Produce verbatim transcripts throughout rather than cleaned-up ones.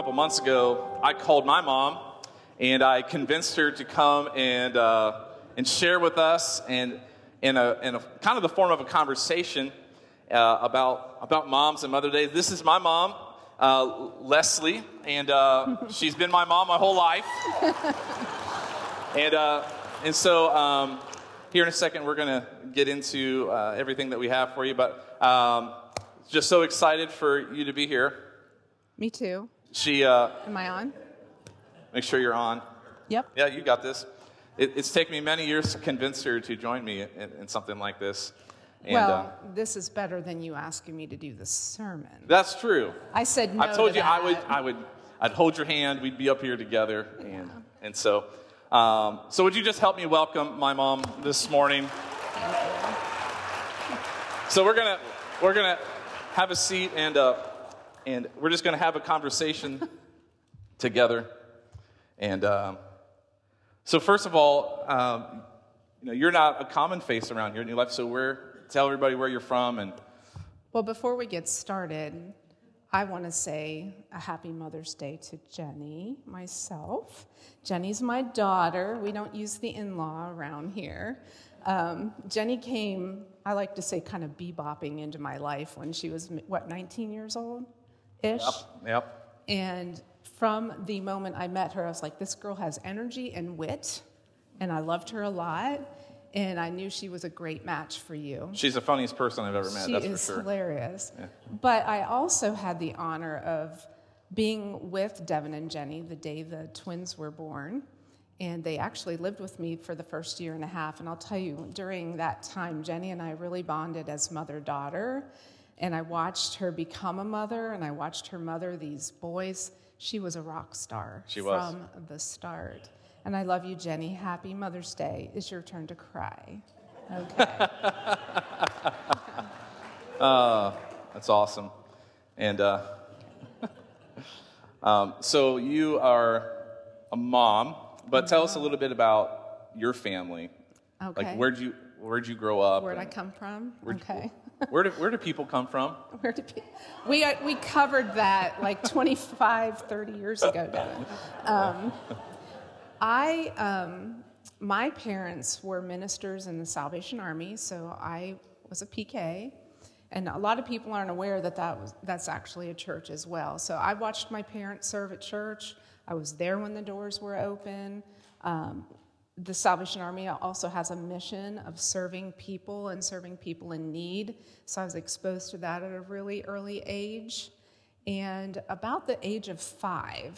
couple months ago, I called my mom and I convinced her to come and uh, and share with us and in a in a kind of the form of a conversation uh, about about moms and Mother's Day. This is my mom, uh, Leslie, and uh, she's been my mom my whole life. and uh, and so um, here in a second we're gonna get into uh, everything that we have for you, but um, just so excited for you to be here. Me too. She. Uh, Am I on? Make sure you're on. Yep. Yeah, you got this. It, it's taken me many years to convince her to join me in, in something like this. And, well, uh, this is better than you asking me to do the sermon. That's true. I said no. I told to you that. I would. I would. I'd hold your hand. We'd be up here together. Yeah. And, and so, um, so would you just help me welcome my mom this morning? Thank you. So we're gonna we're gonna have a seat and uh, and we're just gonna have a conversation together. And um, so, first of all, um, you know, you're not a common face around here at New Life, so where, tell everybody where you're from. And well, before we get started, I want to say a happy Mother's Day to Jenny, myself. Jenny's my daughter. We don't use the in-law around here. Um, Jenny came, I like to say, kind of bebopping into my life when she was, what, nineteen years old-ish? Yep, yep. And from the moment I met her, I was like, this girl has energy and wit, and I loved her a lot, and I knew she was a great match for you. She's the funniest person I've ever met, she that's for sure. She is hilarious. Yeah. But I also had the honor of being with Devin and Jenny the day the twins were born, and they actually lived with me for the first year and a half, and I'll tell you, during that time, Jenny and I really bonded as mother-daughter, and I watched her become a mother, and I watched her mother these boys. She was a rock star she was. from the start. And I love you, Jenny. Happy Mother's Day. It's your turn to cry. Okay. uh, that's awesome. And uh, um, so you are a mom, but tell us a little bit about your family. Okay. Like, where'd you, where'd you grow up? Where'd I come from? Okay. You, Where do, where do people come from? Where do people, we, we covered that like twenty-five, thirty years ago, Devin. Um, I, um, my parents were ministers in the Salvation Army, so I was a P K, and a lot of people aren't aware that, that was, that's actually a church as well. So I watched my parents serve at church. I was there when the doors were open. Um, The Salvation Army also has a mission of serving people and serving people in need, so I was exposed to that at a really early age. And about the age of five,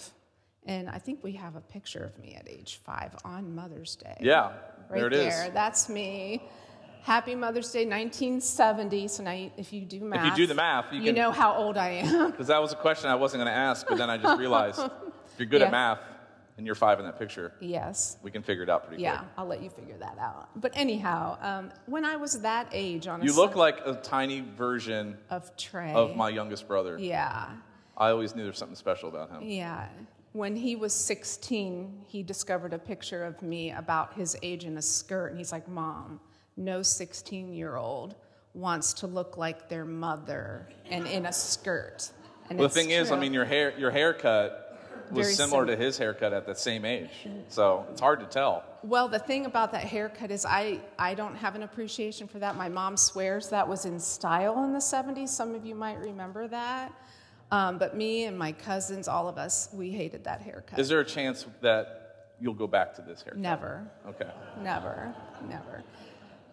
and I think we have a picture of me at age five on Mother's Day. Yeah, right there it is. There, that's me. Happy Mother's Day, nineteen seventy, so now you, if you do math, if you do the math, you, you can, know how old I am. Because that was a question I wasn't going to ask, but then I just realized if you're good yeah. at math, and you're five in that picture. Yes. We can figure it out pretty yeah, quick. Yeah, I'll let you figure that out. But anyhow, um, when I was that age, honestly. You look like a tiny version of Trey, of my youngest brother. Yeah. I always knew there was something special about him. Yeah. When he was sixteen, he discovered a picture of me about his age in a skirt, and he's like, Mom, no sixteen-year-old wants to look like their mother and in a skirt. And well, the thing true. is, I mean, your hair, your haircut was similar, similar to his haircut at the same age, so it's hard to tell. Well, the thing about that haircut is I, I don't have an appreciation for that. My mom swears that was in style in the seventies. Some of you might remember that, um, but me and my cousins, all of us, we hated that haircut. Is there a chance that you'll go back to this haircut? Never. Okay. Never, never.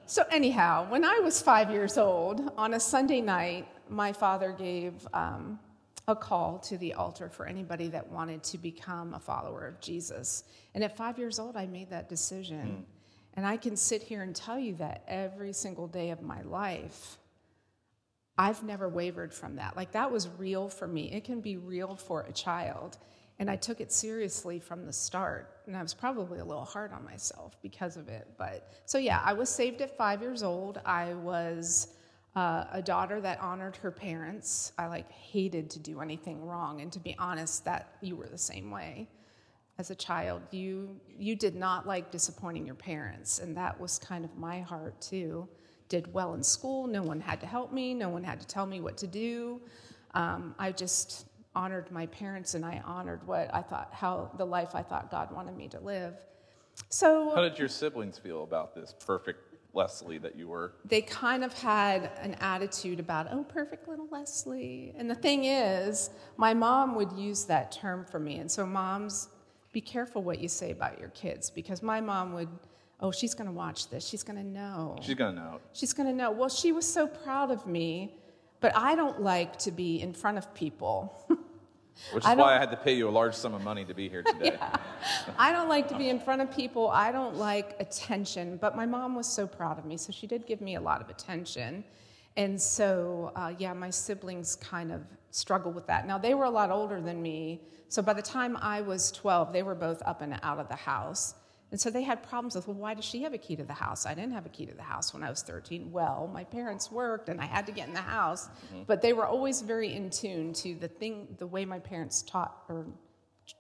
So anyhow, when I was five years old, on a Sunday night, my father gave... Um, a call to the altar for anybody that wanted to become a follower of Jesus. And at five years old, I made that decision. Mm. And I can sit here and tell you that every single day of my life, I've never wavered from that. Like, that was real for me. It can be real for a child. And I took it seriously from the start. And I was probably a little hard on myself because of it. But so, yeah, I was saved at five years old. I was... Uh, a daughter that honored her parents. I like hated to do anything wrong, and to be honest, that you were the same way. As a child, you you did not like disappointing your parents, and that was kind of my heart too. Did well in school. No one had to help me. No one had to tell me what to do. Um, I just honored my parents, and I honored what I thought, how the life I thought God wanted me to live. So how did your siblings feel about this perfect Leslie that you were? They kind of had an attitude about, oh, perfect little Leslie. And the thing is, my mom would use that term for me. And so moms, be careful what you say about your kids, because my mom would, oh, she's going to watch this. She's going to know. She's going to know. She's going to know. Well, she was so proud of me, but I don't like to be in front of people. Which is I why I had to pay you a large sum of money to be here today. Yeah. I don't like to be in front of people. I don't like attention. But my mom was so proud of me, so she did give me a lot of attention. And so, uh, yeah, my siblings kind of struggled with that. Now, they were a lot older than me, so by the time I was twelve, they were both up and out of the house. And so they had problems with, well, why does she have a key to the house? I didn't have a key to the house when I was thirteen. Well, my parents worked, and I had to get in the house. Mm-hmm. But they were always very in tune to the thing, the way my parents taught or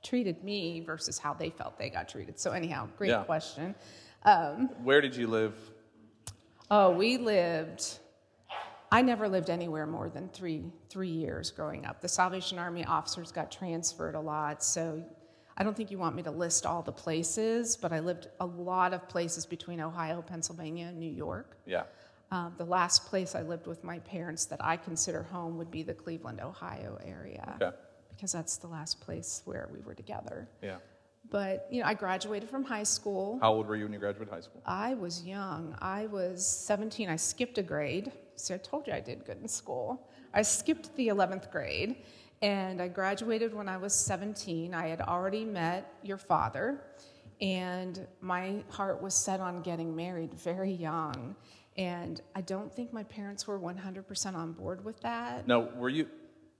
treated me versus how they felt they got treated. So anyhow, great yeah. question. Um, Where did you live? Oh, we lived... I never lived anywhere more than three three years growing up. The Salvation Army officers got transferred a lot, so... I don't think you want me to list all the places, but I lived a lot of places between Ohio, Pennsylvania, and New York. Yeah. Um, the last place I lived with my parents that I consider home would be the Cleveland, Ohio area. Okay. Because that's the last place where we were together. Yeah. But, you know, I graduated from high school. How old were you when you graduated high school? I was young. I was seventeen. I skipped a grade. See, I told you I did good in school. I skipped the eleventh grade. And I graduated when I was seventeen. I had already met your father, and my heart was set on getting married very young. And I don't think my parents were one hundred percent on board with that. No, were you,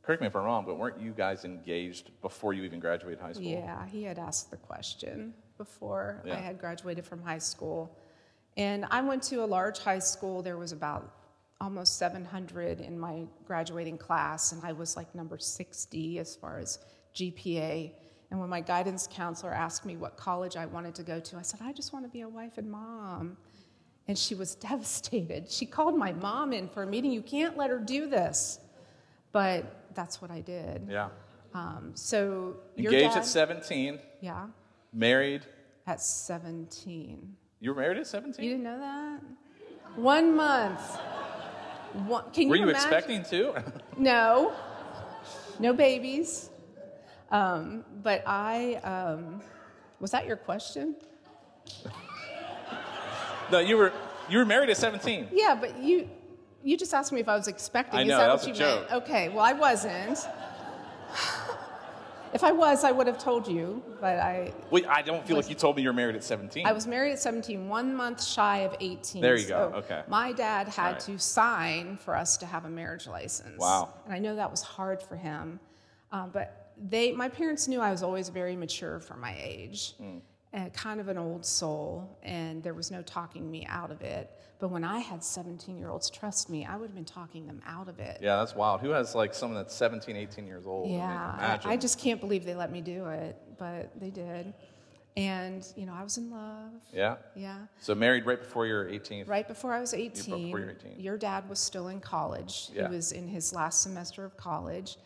correct me if I'm wrong, but weren't you guys engaged before you even graduated high school? Yeah, he had asked the question before yeah. I had graduated from high school. And I went to a large high school. There was about almost seven hundred in my graduating class, and I was like number sixty as far as G P A. And when my guidance counselor asked me what college I wanted to go to, I said, I just want to be a wife and mom. And she was devastated. She called my mom in for a meeting. You can't let her do this. But that's what I did. Yeah. Um, so your Engaged dad, at seventeen. Yeah. Married. At seventeen. You were married at seventeen? You didn't know that? One month. What, can Were you, you expecting two? No. No babies. Um, but I, um, was that your question? No, you were you were married at seventeen. Yeah, but you you just asked me if I was expecting. I know, Is that, that was what you a meant? Joke. Okay, well, I wasn't. If I was, I would have told you, but I... Wait, I don't feel was, like you told me you were married at seventeen. I was married at seventeen, one month shy of eighteen. There you go, so okay. My dad had right. to sign for us to have a marriage license. Wow. And I know that was hard for him, um, but they, my parents knew I was always very mature for my age, mm. and kind of an old soul, and there was no talking me out of it. But when I had seventeen-year-olds, trust me, I would have been talking them out of it. Yeah, that's wild. Who has, like, someone that's seventeen, eighteen years old? Yeah, I, I, I just can't believe they let me do it, but they did. And, you know, I was in love. Yeah? Yeah. So married right before your eighteenth? Right before I was eighteen. Before your eighteenth. Your dad was still in college. Yeah. He was in his last semester of college,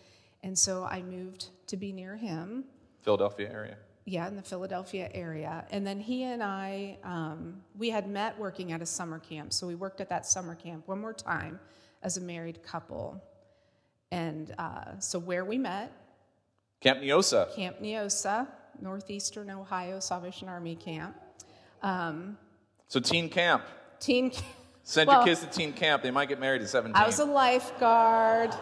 and so I moved to be near him. Philadelphia area. Yeah, in the Philadelphia area. And then he and I, um, we had met working at a summer camp. So we worked at that summer camp one more time as a married couple. And uh, so where we met? Camp Neosa. Camp Neosa, Northeastern Ohio Salvation Army camp. Um, so teen camp. Teen camp. Send well, your kids to teen camp. They might get married at seventeen. I was a lifeguard.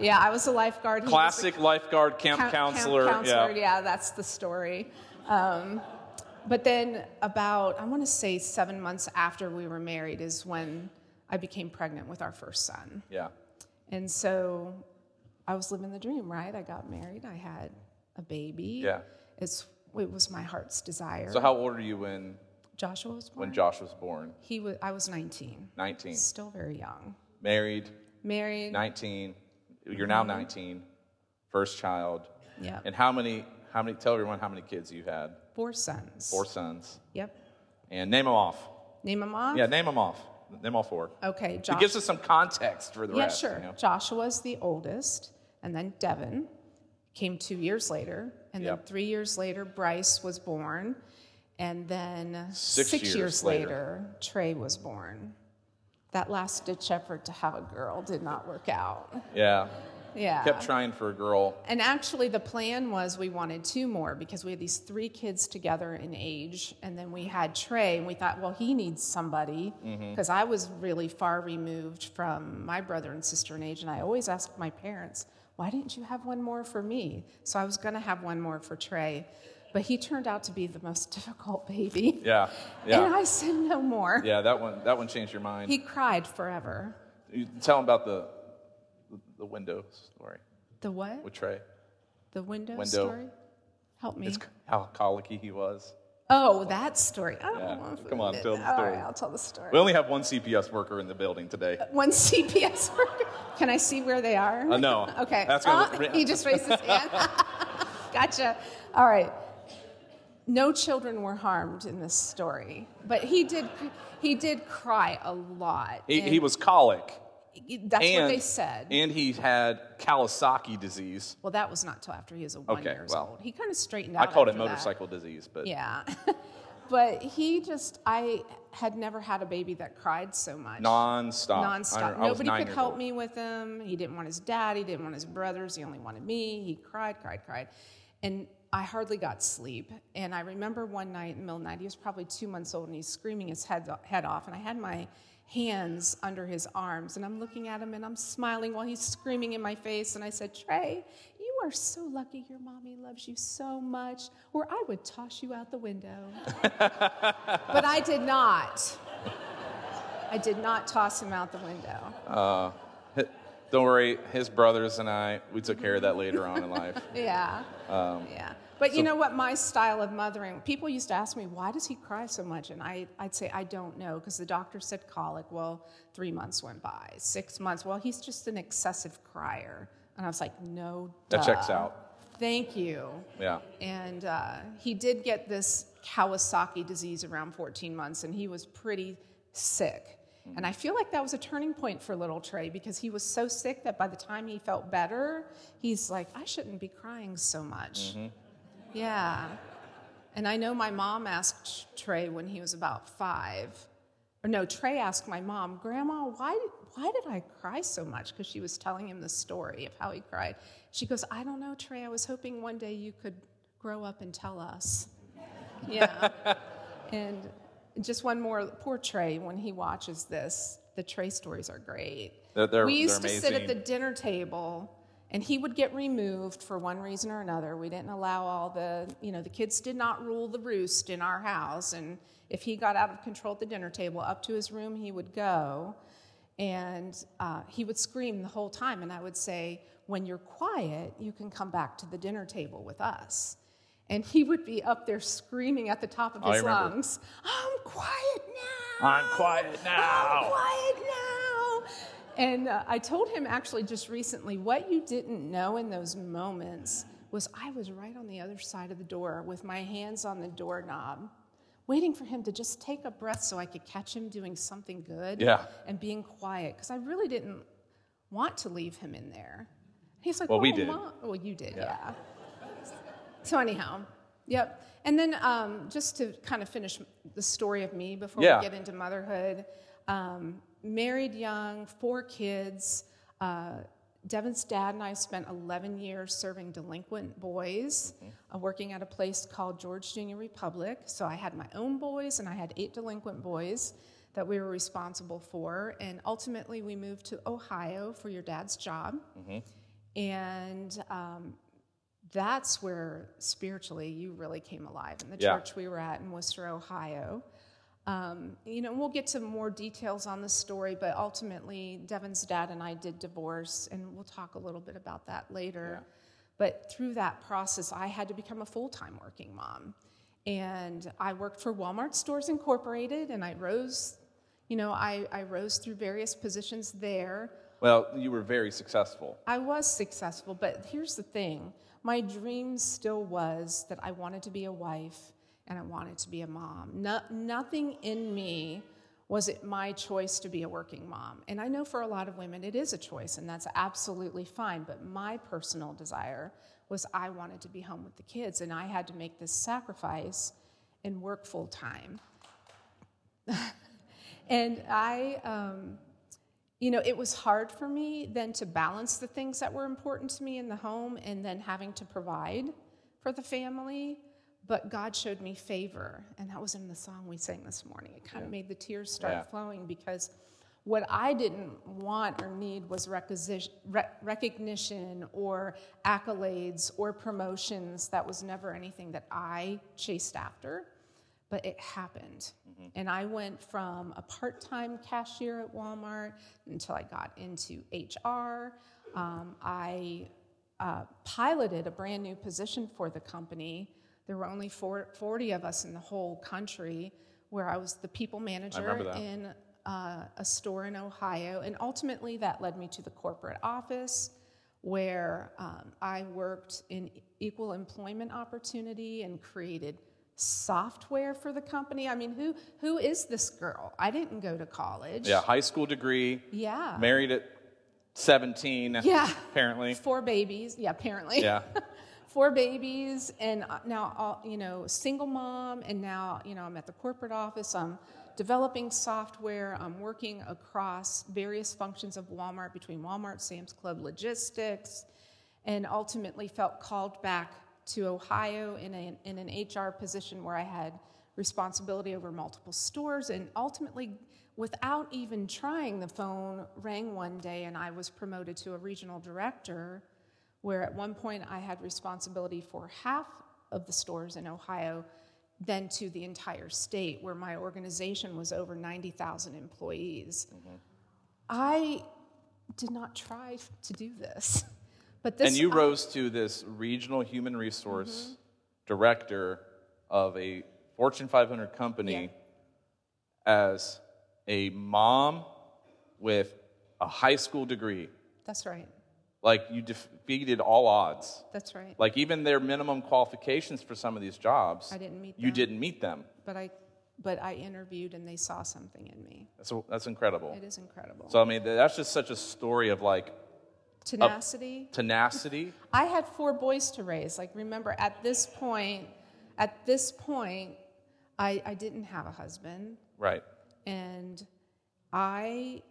Yeah, I was a lifeguard. He Classic was a lifeguard camp, camp counselor. Camp counselor, yeah. yeah, that's the story. Um, but then about, I want to say seven months after we were married is when I became pregnant with our first son. Yeah. And so I was living the dream, right? I got married. I had a baby. Yeah. It's, it was my heart's desire. So how old were you when Joshua was born? When Joshua was born. He was, I was nineteen. nineteen. Still very young. Married. Married. nineteen. You're now nineteen, first child. Yeah. And how many, how many, tell everyone how many kids you had. Four sons. Four sons. Yep. And name them off. Name them off? Yeah, name them off. Name all four. Okay. Josh- it gives us some context for the yeah, rest. Yeah, sure. You know? Joshua's the oldest, and then Devin, came two years later, and yep. then three years later, Bryce was born, and then six, six years, years later, later, Trey was born. That last-ditch effort to have a girl did not work out. Yeah. Yeah. Kept trying for a girl. And actually, the plan was we wanted two more because we had these three kids together in age, and then we had Trey, and we thought, well, he needs somebody because mm-hmm. I was really far removed from my brother and sister in age, and I always asked my parents, why didn't you have one more for me? So I was going to have one more for Trey, but he turned out to be the most difficult baby. Yeah, yeah. And I said no more. Yeah, that one, that one changed your mind. He cried forever. You tell him about the... The window story. The what? With Trey. The window, window. story? Help me. It's how colicky he was. Oh, that story. I don't yeah. know if Come on, tell the story. All right, I'll tell the story. We only have one C P S worker in the building today. Uh, one C P S worker? Can I see where they are? Uh, no. Okay. That's oh, look... He just raised his hand. Gotcha. All right. No children were harmed in this story, but he did, he did cry a lot. He, and... he was colic. That's and, what they said. And he had Kawasaki disease. Well, that was not till after he was a one okay, years well, old. He kind of straightened out. I called it motorcycle that. disease, but yeah. But he just, I had never had a baby that cried so much. Non-stop. Non-stop. Nobody could help old. me with him. He didn't want his dad. He didn't want his brothers. He only wanted me. He cried, cried, cried, and I hardly got sleep. And I remember one night in the middle of the night, he was probably two months old, and he's screaming his head head off, and I had my hands under his arms, and I'm looking at him, and I'm smiling while he's screaming in my face, and I said, Trey, you are so lucky your mommy loves you so much, or I would toss you out the window. But I did not. I did not toss him out the window. Uh, don't worry, his brothers and I, we took care of that later on in life. Yeah, um, yeah. But you know what, my style of mothering, people used to ask me, why does he cry so much? And I, I'd say, I don't know, because the doctor said colic. Well, three months went by, six months. Well, he's just an excessive crier. And I was like, no, duh. That checks out. Thank you. Yeah. And uh, he did get this Kawasaki disease around fourteen months, and he was pretty sick. And I feel like that was a turning point for little Trey, because he was so sick that by the time he felt better, he's like, I shouldn't be crying so much. Mm-hmm. Yeah. And I know my mom asked Trey when he was about five. Or no, Trey asked my mom, Grandma, why, why did I cry so much? Because she was telling him the story of how he cried. She goes, I don't know, Trey. I was hoping one day you could grow up and tell us. Yeah. And just one more, poor Trey, when he watches this, the Trey stories are great. They're, they're, we used to sit at the dinner table, and he would get removed for one reason or another. We didn't allow all the, you know, the kids did not rule the roost in our house. And if he got out of control at the dinner table, up to his room he would go. And uh, he would scream the whole time. And I would say, when you're quiet, you can come back to the dinner table with us. And he would be up there screaming at the top of his lungs, I'm quiet now. I'm quiet now. I'm quiet now. And uh, I told him actually just recently, what you didn't know in those moments was I was right on the other side of the door with my hands on the doorknob, waiting for him to just take a breath so I could catch him doing something good yeah. and being quiet, because I really didn't want to leave him in there. He's like, well, oh, we did. Mom. Well, you did, yeah. yeah. So anyhow, yep. And then um, just to kind of finish the story of me before yeah. we get into motherhood, um, married young, four kids. Uh, Devin's dad and I spent eleven years serving delinquent boys, mm-hmm. uh, working at a place called George Junior Republic. So I had my own boys, and I had eight delinquent boys that we were responsible for. And ultimately, we moved to Ohio for your dad's job. Mm-hmm. And um, that's where, spiritually, you really came alive in the yeah. church we were at in Worcester, Ohio. Um, you know, we'll get to more details on the story, but ultimately, Devin's dad and I did divorce, and we'll talk a little bit about that later. Yeah. But through that process, I had to become a full-time working mom. And I worked for Walmart Stores Incorporated, and I rose, you know, I, I rose through various positions there. Well, you were very successful. I was successful, but here's the thing. My dream still was that I wanted to be a wife, and I wanted to be a mom. No, nothing in me was it my choice to be a working mom? And I know for a lot of women it is a choice, and that's absolutely fine, but my personal desire was I wanted to be home with the kids, and I had to make this sacrifice and work full time. And I, um, you know, it was hard for me then to balance the things that were important to me in the home and then having to provide for the family. But God showed me favor, and that was in the song we sang this morning. It kind yeah. of made the tears start yeah. flowing, because what I didn't want or need was recognition or accolades or promotions. That was never anything that I chased after, but it happened. Mm-hmm. And I went from a part-time cashier at Walmart until I got into H R. Um, I uh, piloted a brand new position for the company. There were only forty of us in the whole country, where I was the people manager in uh, a store in Ohio. And ultimately, that led me to the corporate office, where um, I worked in equal employment opportunity and created software for the company. I mean, who who is this girl? I didn't go to college. Yeah, high school degree. Yeah. Married at seventeen, yeah. apparently. Four babies. Yeah, apparently. Yeah. Four babies, and now, all, you know, single mom, and now, you know, I'm at the corporate office, I'm developing software, I'm working across various functions of Walmart, between Walmart, Sam's Club, logistics, and ultimately felt called back to Ohio in, a, in an H R position where I had responsibility over multiple stores, and ultimately, without even trying, the phone rang one day, and I was promoted to a regional director, where at one point I had responsibility for half of the stores in Ohio, then to the entire state, where my organization was over ninety thousand employees. Mm-hmm. I did not try to do this. But this and you I, rose to this regional human resource mm-hmm. director of a Fortune five hundred company yeah. as a mom with a high school degree. That's right. Like, you defeated all odds. That's right. Like, even their minimum qualifications for some of these jobs. I didn't meet them. You didn't meet them. But I but I interviewed, and they saw something in me. That's, a, that's incredible. It is incredible. So, I mean, that's just such a story of, like... Tenacity. Up, tenacity. I had four boys to raise. Like, remember, at this point, at this point, I, I didn't have a husband. Right. And I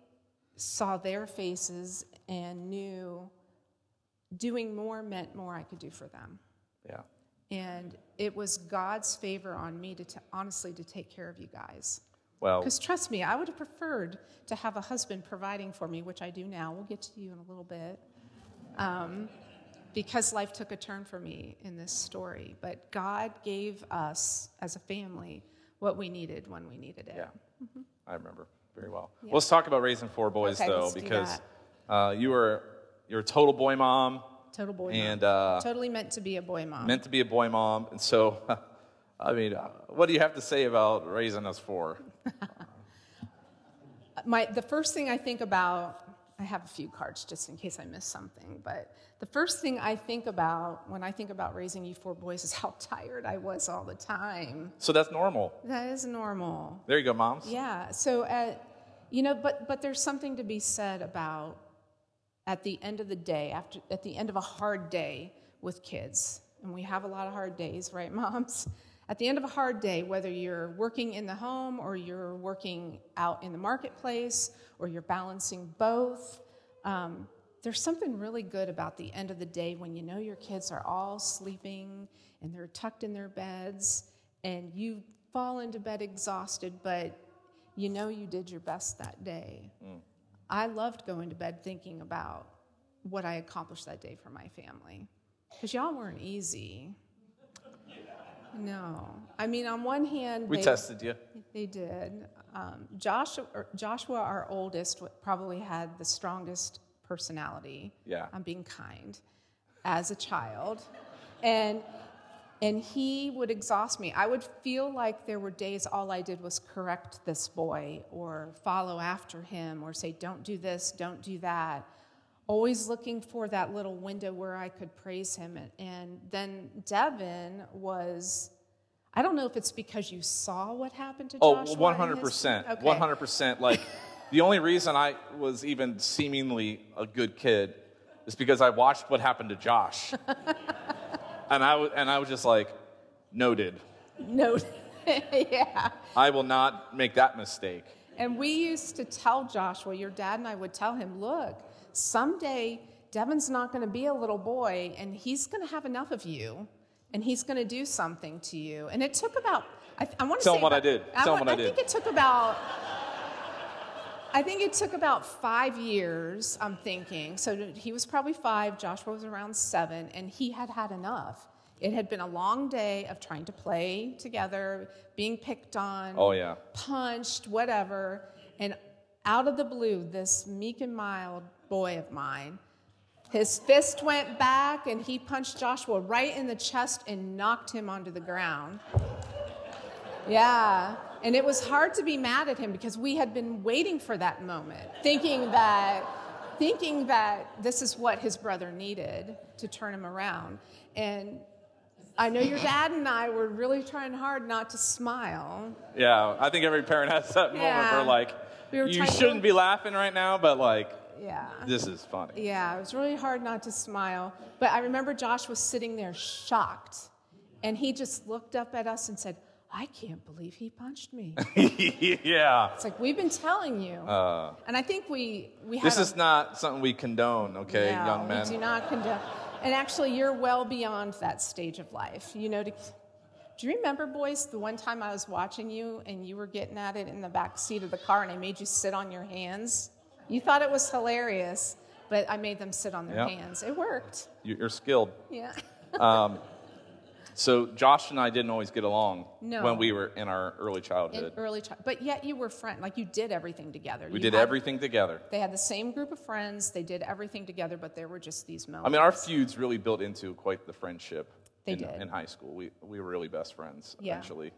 saw their faces and knew... doing more meant more I could do for them. Yeah. And it was God's favor on me to t- honestly to take care of you guys. Well, because trust me, I would have preferred to have a husband providing for me, which I do now. We'll get to you in a little bit. Um, because life took a turn for me in this story. But God gave us, as a family, what we needed when we needed it. Yeah, mm-hmm. I remember very well. Yeah. Well, let's talk about raising four boys, okay, though, because uh, you were... You're a total boy mom. Total boy and, mom. Uh, totally meant to be a boy mom. Meant to be a boy mom. And so, I mean, what do you have to say about raising us four? My, the first thing I think about, I have a few cards just in case I miss something, but the first thing I think about when I think about raising you four boys is how tired I was all the time. So that's normal. That is normal. There you go, moms. Yeah. So, uh, you know, but but there's something to be said about at the end of the day, after at the end of a hard day with kids, and we have a lot of hard days, right, moms? At the end of a hard day, whether you're working in the home or you're working out in the marketplace or you're balancing both, um, there's something really good about the end of the day when you know your kids are all sleeping and they're tucked in their beds and you fall into bed exhausted, but you know you did your best that day. Mm. I loved going to bed thinking about what I accomplished that day for my family, because y'all weren't easy. No. I mean, on one hand... We they, tested you. They did. Um, Joshua, Joshua, our oldest, probably had the strongest personality. Yeah. I'm being kind. As a child. And... And he would exhaust me. I would feel like there were days all I did was correct this boy or follow after him or say, don't do this, don't do that. Always looking for that little window where I could praise him. And, and then Devin was, I don't know if it's because you saw what happened to Joshua. Oh, one hundred percent. Okay. one hundred percent. Like, the only reason I was even seemingly a good kid is because I watched what happened to Josh. and, I w- and I was just like, noted. Noted. Yeah. I will not make that mistake. And we used to tell Joshua, your dad and I would tell him, look, someday Devin's not going to be a little boy, and he's going to have enough of you, and he's going to do something to you. And it took about, I, th- I want to say. Tell him what I did. Tell him what I did. I think it took about, I think it took about five years, I'm thinking. So he was probably five, Joshua was around seven, and he had had enough. It had been a long day of trying to play together, being picked on, oh, yeah. punched, whatever. And out of the blue, this meek and mild boy of mine, his fist went back, and he punched Joshua right in the chest and knocked him onto the ground. Yeah. And it was hard to be mad at him because we had been waiting for that moment, thinking that... thinking that this is what his brother needed to turn him around. And I know your dad and I were really trying hard not to smile. Yeah, I think every parent has that yeah. moment where, like, we you shouldn't to... be laughing right now, but, like, yeah. this is funny. Yeah, it was really hard not to smile. But I remember Josh was sitting there shocked, and he just looked up at us and said, I can't believe he punched me. Yeah. It's like, we've been telling you. Uh, and I think we, we had This a, is not something we condone, okay, no, young men? we do not condone. And actually, you're well beyond that stage of life. You know, to, do you remember, boys, the one time I was watching you and you were getting at it in the back seat of the car and I made you sit on your hands? You thought it was hilarious, but I made them sit on their yep. hands. It worked. You're skilled. Yeah. um, So Josh and I didn't always get along no. when we were in our early childhood. In early childhood. But yet you were friends. Like, you did everything together. We you did had, everything together. They had the same group of friends. They did everything together, but there were just these moments. I mean, our feuds really built into quite the friendship they in, did. in high school. We we were really best friends yeah. eventually.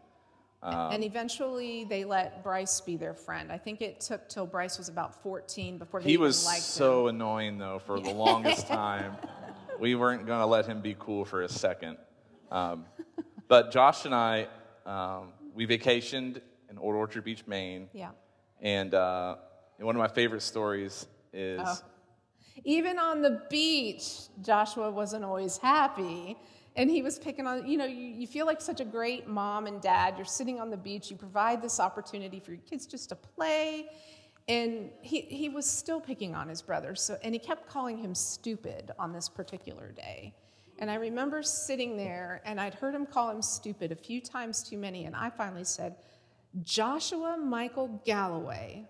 Um, and eventually they let Bryce be their friend. I think it took till Bryce was about fourteen before they even liked him. He was so annoying, though, for the longest time. We weren't going to let him be cool for a second. Um, but Josh and I, um, we vacationed in Old Orchard Beach, Maine. Yeah. And uh, one of my favorite stories is... Oh. Even on the beach, Joshua wasn't always happy. And he was picking on... You know, you, you feel like such a great mom and dad. You're sitting on the beach. You provide this opportunity for your kids just to play. And he, he was still picking on his brother. So, and he kept calling him stupid on this particular day. And I remember sitting there, and I'd heard him call him stupid a few times too many, and I finally said, Joshua Michael Galloway,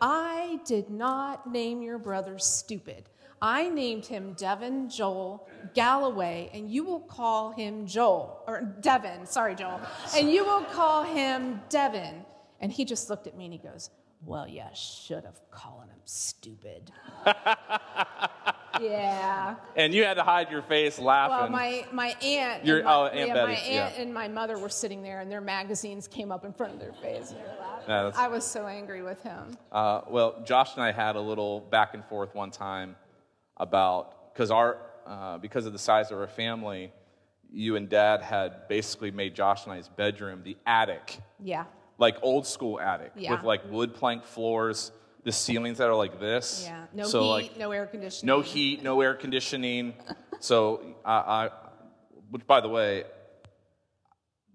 I did not name your brother stupid. I named him Devin Joel Galloway, and you will call him Joel, or Devin, sorry, Joel, and you will call him Devin. And he just looked at me, and he goes, well, you should have called him stupid. Yeah. And you had to hide your face laughing. Well, my, my aunt, your, and, my, oh, aunt, yeah, Betty. my aunt yeah. and my mother were sitting there, and their magazines came up in front of their face, and they were laughing. No, I was so angry with him. Uh, well, Josh and I had a little back and forth one time about, because our uh, because of the size of our family, you and Dad had basically made Josh and I's bedroom the attic. Yeah. Like old school attic yeah. with like wood plank floors. The ceilings that are like this. Yeah, no so heat, like, no air conditioning. No heat, no air conditioning. So I, I, which by the way,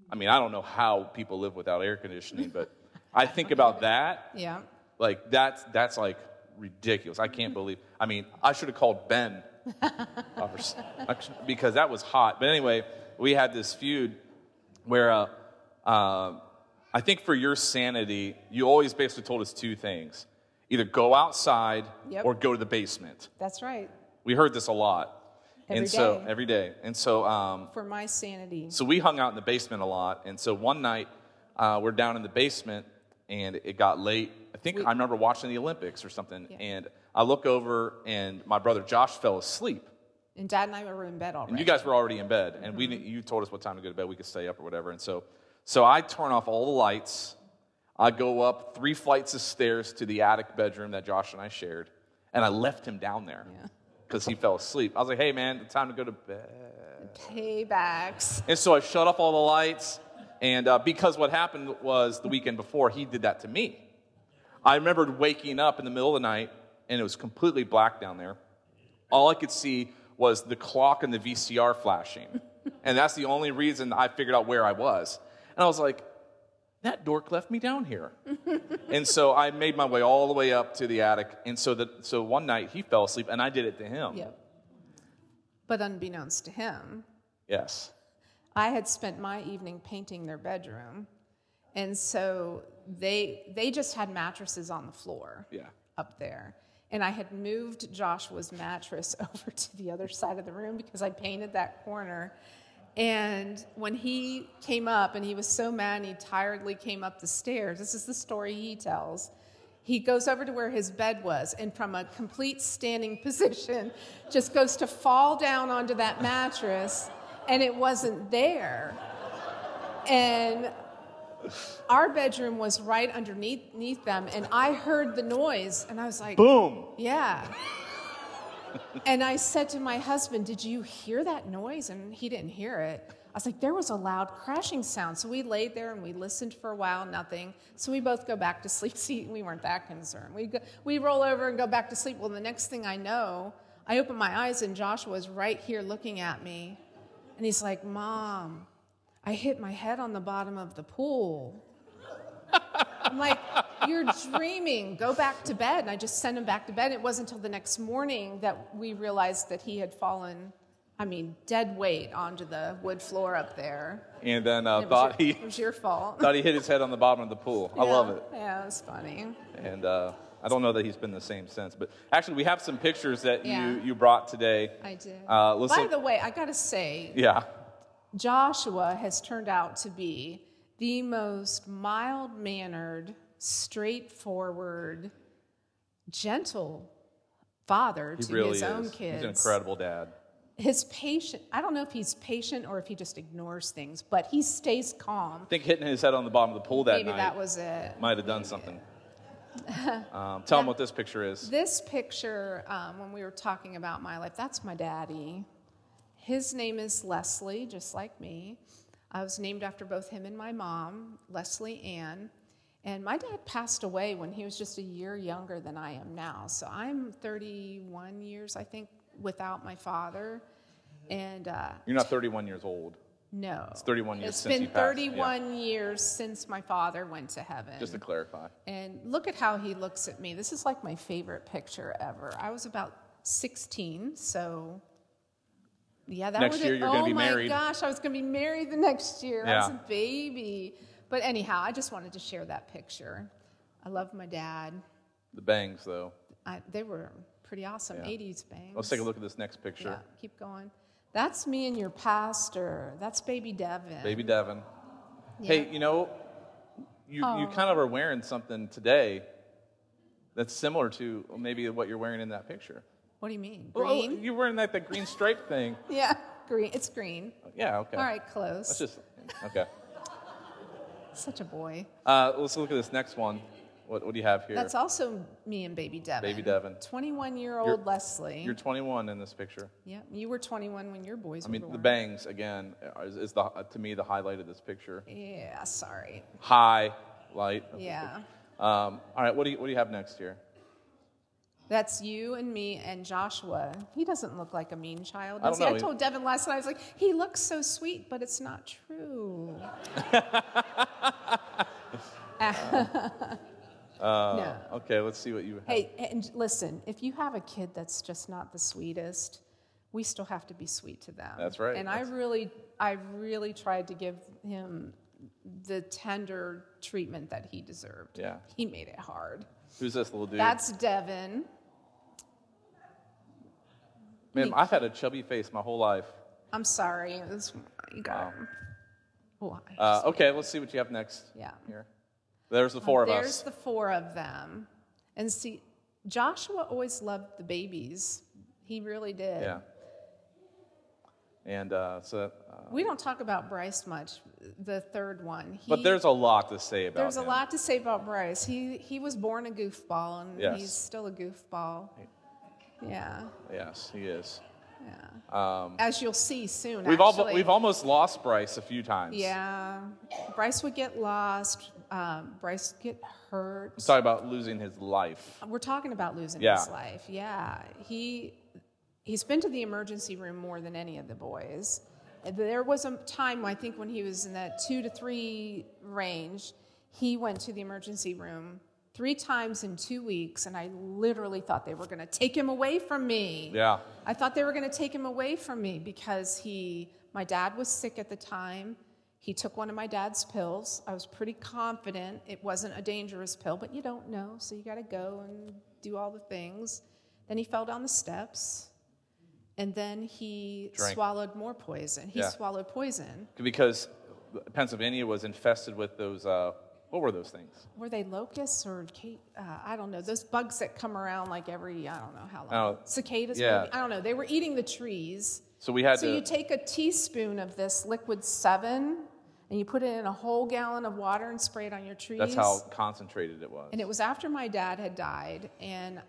I mean, I don't know how people live without air conditioning, but I think about that. Yeah. Like that's, that's like ridiculous. I can't believe, I mean, I should have called Ben because that was hot. But anyway, we had this feud where uh, uh, I think for your sanity, you always basically told us two things. Either go outside yep. or go to the basement. That's right. We heard this a lot. Every and so, day. Every day. And so... Um, For my sanity. So we hung out in the basement a lot. And so one night, uh, we're down in the basement, and it got late. I think we, I remember watching the Olympics or something. Yeah. And I look over, and my brother Josh fell asleep. And Dad and I were in bed already. And you guys were already in bed. Mm-hmm. And we you told us what time to go to bed. We could stay up or whatever. And so, so I turn off all the lights... I go up three flights of stairs to the attic bedroom that Josh and I shared, and I left him down there because yeah. he fell asleep. I was like, hey, man, it's time to go to bed. Paybacks. And so I shut off all the lights, And uh, because what happened was the weekend before, he did that to me. I remembered waking up in the middle of the night, and it was completely black down there. All I could see was the clock and the V C R flashing. And that's the only reason I figured out where I was. And I was like, that dork left me down here. And so I made my way all the way up to the attic. And so that so one night he fell asleep, and I did it to him. Yep. But unbeknownst to him. Yes. I had spent my evening painting their bedroom. And so they they just had mattresses on the floor. Yeah. Up there. And I had moved Joshua's mattress over to the other side of the room because I painted that corner. And when he came up, and he was so mad, he tiredly came up the stairs. This is the story he tells. He goes over to where his bed was, and from a complete standing position, just goes to fall down onto that mattress, and it wasn't there. And our bedroom was right underneath them, and I heard the noise, and I was like, boom. Yeah. And I said to my husband, did you hear that noise? And he didn't hear it. I was like, there was a loud crashing sound. So we laid there, and we listened for a while, nothing. So we both go back to sleep. See, we weren't that concerned. We go, we roll over and go back to sleep. Well, the next thing I know, I open my eyes, and Joshua's right here looking at me. And he's like, Mom, I hit my head on the bottom of the pool. I'm like, you're dreaming. Go back to bed. And I just sent him back to bed. It wasn't until the next morning that we realized that he had fallen, I mean, dead weight onto the wood floor up there. And then uh, and it thought your, he... It was your fault. Thought he hit his head on the bottom of the pool. Yeah, I love it. Yeah, it was funny. And uh, I don't know that he's been the same since. But actually, we have some pictures that yeah. you, you brought today. I did. Uh, By look. the way, I got to say... Yeah. Joshua has turned out to be the most mild-mannered, straightforward, gentle father to his own kids. He really is. He's an incredible dad. His patient, I don't know if he's patient or if he just ignores things, but he stays calm. I think hitting his head on the bottom of the pool that night. Maybe that was it. Might have done something. um, tell him what this picture is. This picture, um, when we were talking about my life, that's my daddy. His name is Leslie, just like me. I was named after both him and my mom, Leslie Ann. And my dad passed away when he was just a year younger than I am now. So I'm thirty-one years, I think, without my father. And uh, you're not thirty-one years old. No. It's thirty-one years since he passed. It's been thirty-one years since my father went to heaven. Just to clarify. And look at how he looks at me. This is like my favorite picture ever. I was about sixteen, so... Yeah, that next year you're going to be married. Oh my gosh, I was going to be married the next year. Yeah. I was a baby. But anyhow, I just wanted to share that picture. I love my dad. The bangs, though. I, they were pretty awesome, yeah. eighties bangs. Let's take a look at this next picture. Yeah, keep going. That's me and your pastor. That's baby Devin. Baby Devin. Yeah. Hey, you know, you, oh. you kind of are wearing something today that's similar to maybe what you're wearing in that picture. What do you mean? Green? Well, you're wearing that, that green stripe thing. Yeah, green. It's green. Yeah, okay. All right, close. That's just, okay. Such a boy. Uh, let's look at this next one. What, what do you have here? That's also me and baby Devin. Baby Devin. twenty-one-year-old Leslie. You're twenty-one in this picture. Yeah, you were twenty-one when your boys I were mean, born. I mean, the bangs, again, is, is the to me the highlight of this picture. Yeah, sorry. Highlight. Yeah. Um, all right, what do you, what do you have next here? That's you and me and Joshua. He doesn't look like a mean child. I, I told Devin last night, I was like, he looks so sweet, but it's not true. uh, no. Okay, let's see what you have. Hey, and listen, if you have a kid that's just not the sweetest, we still have to be sweet to them. That's right. And that's... I really, I really tried to give him the tender treatment that he deserved. Yeah. He made it hard. Who's this little dude? That's Devin. Man, I've had a chubby face my whole life. I'm sorry. This, you got wow. oh, uh, okay, let's see what you have next. Yeah. Here. There's the four uh, of there's us. There's the four of them. And see, Joshua always loved the babies. He really did. Yeah. And uh, so... Uh, we don't talk about Bryce much, the third one. He, but there's a lot to say about There's him. a lot to say about Bryce. He he was born a goofball, and yes. he's still a goofball. Yeah. Yes, he is. Yeah. Um, As you'll see soon, we've actually. Al- we've almost lost Bryce a few times. Yeah. Bryce would get lost. Um, Bryce would get hurt. We're talking about losing his life. We're talking about losing yeah. his life. Yeah. He, he's been to the emergency room more than any of the boys. There was a time, I think, when he was in that two to three range, he went to the emergency room three times in two weeks, and I literally thought they were going to take him away from me. Yeah. I thought they were going to take him away from me because he, my dad was sick at the time. He took one of my dad's pills. I was pretty confident it wasn't a dangerous pill, but you don't know, so you got to go and do all the things. Then he fell down the steps. And then he Drink. swallowed more poison. He yeah. swallowed poison. Because Pennsylvania was infested with those, uh, what were those things? Were they locusts or, uh, I don't know, those bugs that come around like every, I don't know how long. Oh, cicadas? Yeah. Maybe? I don't know. They were eating the trees. So we had so to... you take a teaspoon of this liquid seven, and you put it in a whole gallon of water and spray it on your trees. That's how concentrated it was. And it was after my dad had died, and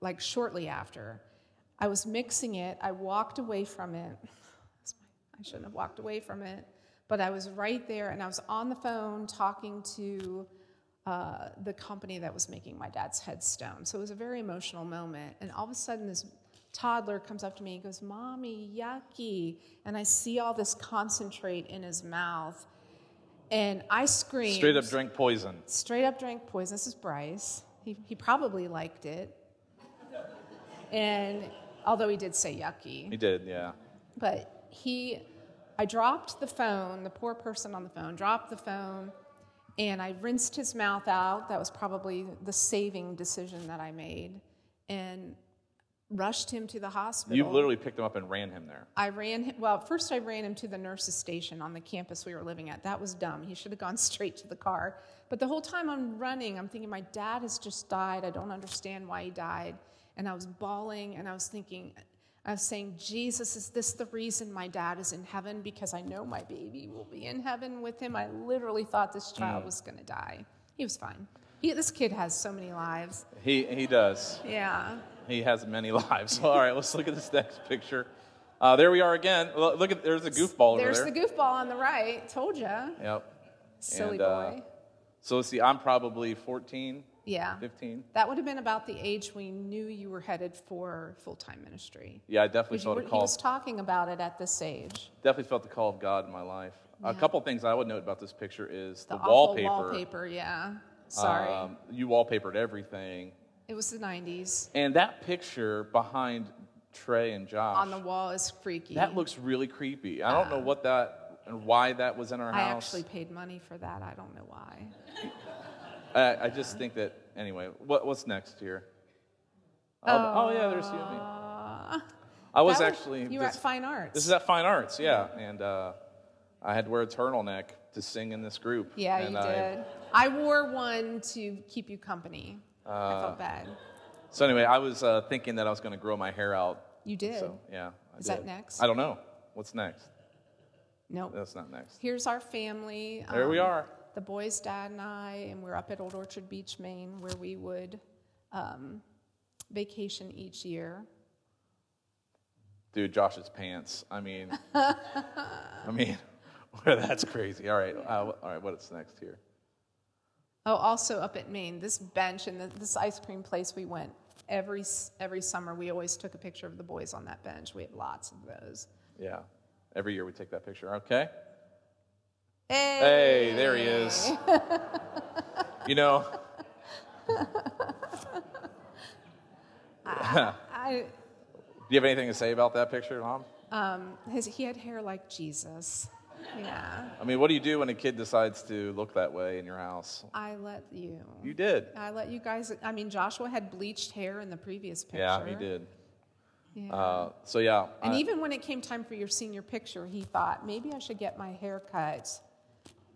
like shortly after. I was mixing it. I walked away from it. I shouldn't have walked away from it, but I was right there, and I was on the phone talking to uh, the company that was making my dad's headstone. So it was a very emotional moment, and all of a sudden this toddler comes up to me and goes, "Mommy, yucky," and I see all this concentrate in his mouth, and I screamed. Straight up drink poison. Straight up drink poison. This is Bryce. He, he probably liked it, and... although he did say yucky. He did, yeah. But he, I dropped the phone, the poor person on the phone, dropped the phone, and I rinsed his mouth out. That was probably the saving decision that I made, and rushed him to the hospital. You literally picked him up and ran him there. I ran him, well, first I ran him to the nurse's station on the campus we were living at. That was dumb. He should have gone straight to the car. But the whole time I'm running, I'm thinking, my dad has just died. I don't understand why he died. And I was bawling, and I was thinking, I was saying, Jesus, is this the reason my dad is in heaven? Because I know my baby will be in heaven with him. I literally thought this child mm. was going to die. He was fine. He, this kid has so many lives. He he does. Yeah. He has many lives. All right, let's look at this next picture. Uh, there we are again. Look at there's a goofball there's over there. There's the goofball on the right. Told you. Yep. Silly and, boy. Uh, so let's see. I'm probably fourteen. Yeah. fifteen. That would have been about the age we knew you were headed for full-time ministry. Yeah, I definitely felt were, a call. He was talking about it at this age. Definitely felt the call of God in my life. Yeah. A couple things I would note about this picture is the, the wallpaper. wallpaper, yeah. Sorry. Um, you wallpapered everything. It was the nineties. And that picture behind Trey and Josh. On the wall is freaky. That looks really creepy. I don't uh, know what that and why that was in our I house. I actually paid money for that. I don't know why. I, I just think that, anyway, what, what's next here? Oh, uh, oh yeah, there's you and me. I was, was actually... You were this, at Fine Arts. This is at Fine Arts, yeah. And uh, I had to wear a turtleneck to sing in this group. Yeah, and you I, did. I wore one to keep you company. Uh, I felt bad. So anyway, I was uh, thinking that I was going to grow my hair out. You did? So, yeah, I Is did. that next? I don't know. What's next? Nope. That's not next. Here's our family. There um, we are. The boys, Dad, and I, and we're up at Old Orchard Beach, Maine, where we would um, vacation each year. Dude, Josh's pants. I mean, I mean, that's crazy. All right, yeah. uh, all right. What's next here? Oh, also up at Maine, this bench and the, this ice cream place we went every every summer. We always took a picture of the boys on that bench. We have lots of those. Yeah, every year we take that picture. Okay. Hey. hey, there he is. You know. I, I, do you have anything to say about that picture, Mom? Um, his, he had hair like Jesus. Yeah. I mean, what do you do when a kid decides to look that way in your house? I let you. You did. I let you guys. I mean, Joshua had bleached hair in the previous picture. Yeah, he did. Yeah. Uh, so, yeah. And I, even when it came time for your senior picture, he thought, maybe I should get my hair cut.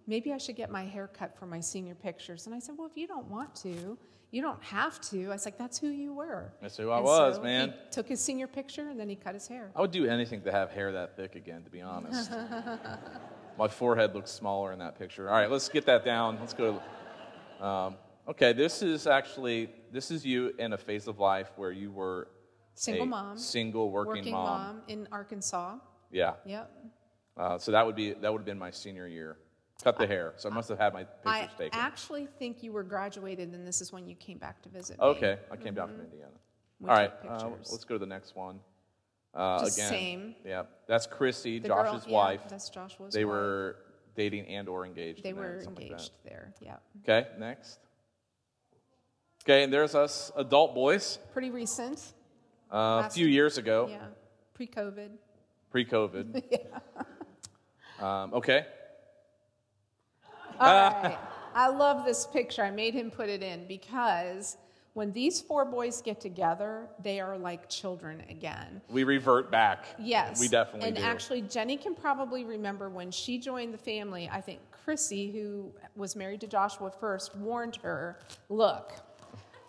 Maybe I should get my hair cut for my senior pictures. And I said, well, if you don't want to, you don't have to. I was like, that's who you were. That's who I and was, so man. He took his senior picture, and then he cut his hair. I would do anything to have hair that thick again, to be honest. My forehead looks smaller in that picture. All right, let's get that down. Let's go to... Um, okay, this is actually... This is you in a phase of life where you were single mom, single working, working mom. mom in Arkansas. Yeah. Yep. Uh, so that would be that would have been my senior year. Cut the I, hair. So I must have had my pictures I taken. I actually think you were graduated, and this is when you came back to visit me. Okay, I came mm-hmm. down from Indiana. We All right, uh, let's go to the next one. Uh, Just again, same. Yeah, that's Chrissy, the Josh's girl, wife. Yeah, that's Joshua's. They wife. were dating and or engaged. They were there, engaged like there. Yeah. Okay, next. Okay, and there's us adult boys. Pretty recent. Uh, a few years ago. Yeah, pre-COVID. Pre-COVID. yeah. Um, okay. All uh, right. I love this picture. I made him put it in because when these four boys get together, they are like children again. We revert back. Yes. We definitely and do. And actually, Jenny can probably remember when she joined the family, I think Chrissy, who was married to Joshua first, warned her, look,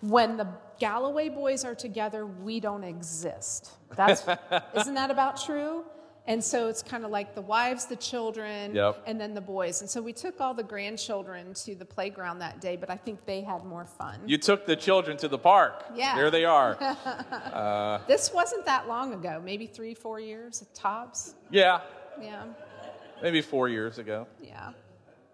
when the Galloway boys are together, we don't exist. That's isn't that about true? And so it's kind of like the wives, the children, yep. and then the boys. And so we took all the grandchildren to the playground that day, but I think they had more fun. You took the children to the park. Yeah. There they are. uh, this wasn't that long ago, maybe three, four years, tops. Yeah. Yeah. Maybe four years ago. Yeah.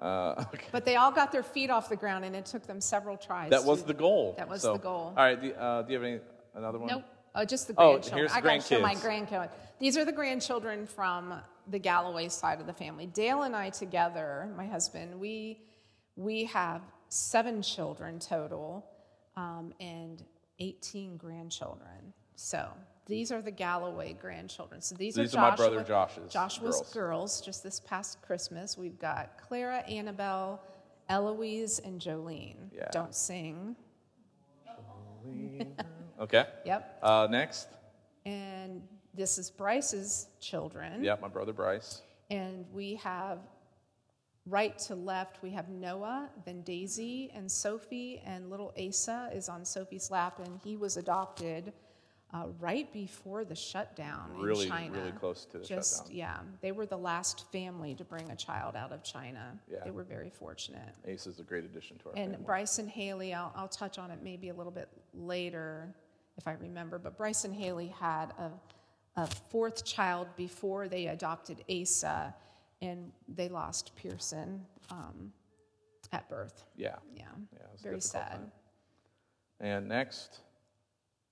Uh, okay. But they all got their feet off the ground, and it took them several tries. That was to, the goal. That was so, the goal. All right. Do, uh, do you have any another one? Nope. Oh, just the grandchildren. Oh, here's I got to show my grandchildren. These are the grandchildren from the Galloway side of the family. Dale and I together, my husband, we we have seven children total um, and eighteen grandchildren. So these are the Galloway grandchildren. So these, these are, are Joshua, my brother Josh's Joshua's girls. girls. Just this past Christmas, we've got Clara, Annabelle, Eloise, and Jolene. Yeah. Don't sing. Jolene. Okay. Yep. Uh, next. And this is Bryce's children. Yep, my brother Bryce. And we have right to left, we have Noah, then Daisy, and Sophie, and little Asa is on Sophie's lap, and he was adopted uh, right before the shutdown really, in China. Really, really close to the Just, shutdown. Yeah. They were the last family to bring a child out of China. Yeah. They were very fortunate. Asa's a great addition to our and family. And Bryce and Haley, I'll, I'll touch on it maybe a little bit later, if I remember, but Bryce and Haley had a, a fourth child before they adopted Asa, and they lost Pearson um, at birth. Yeah. Yeah. yeah Very sad. Time. And next.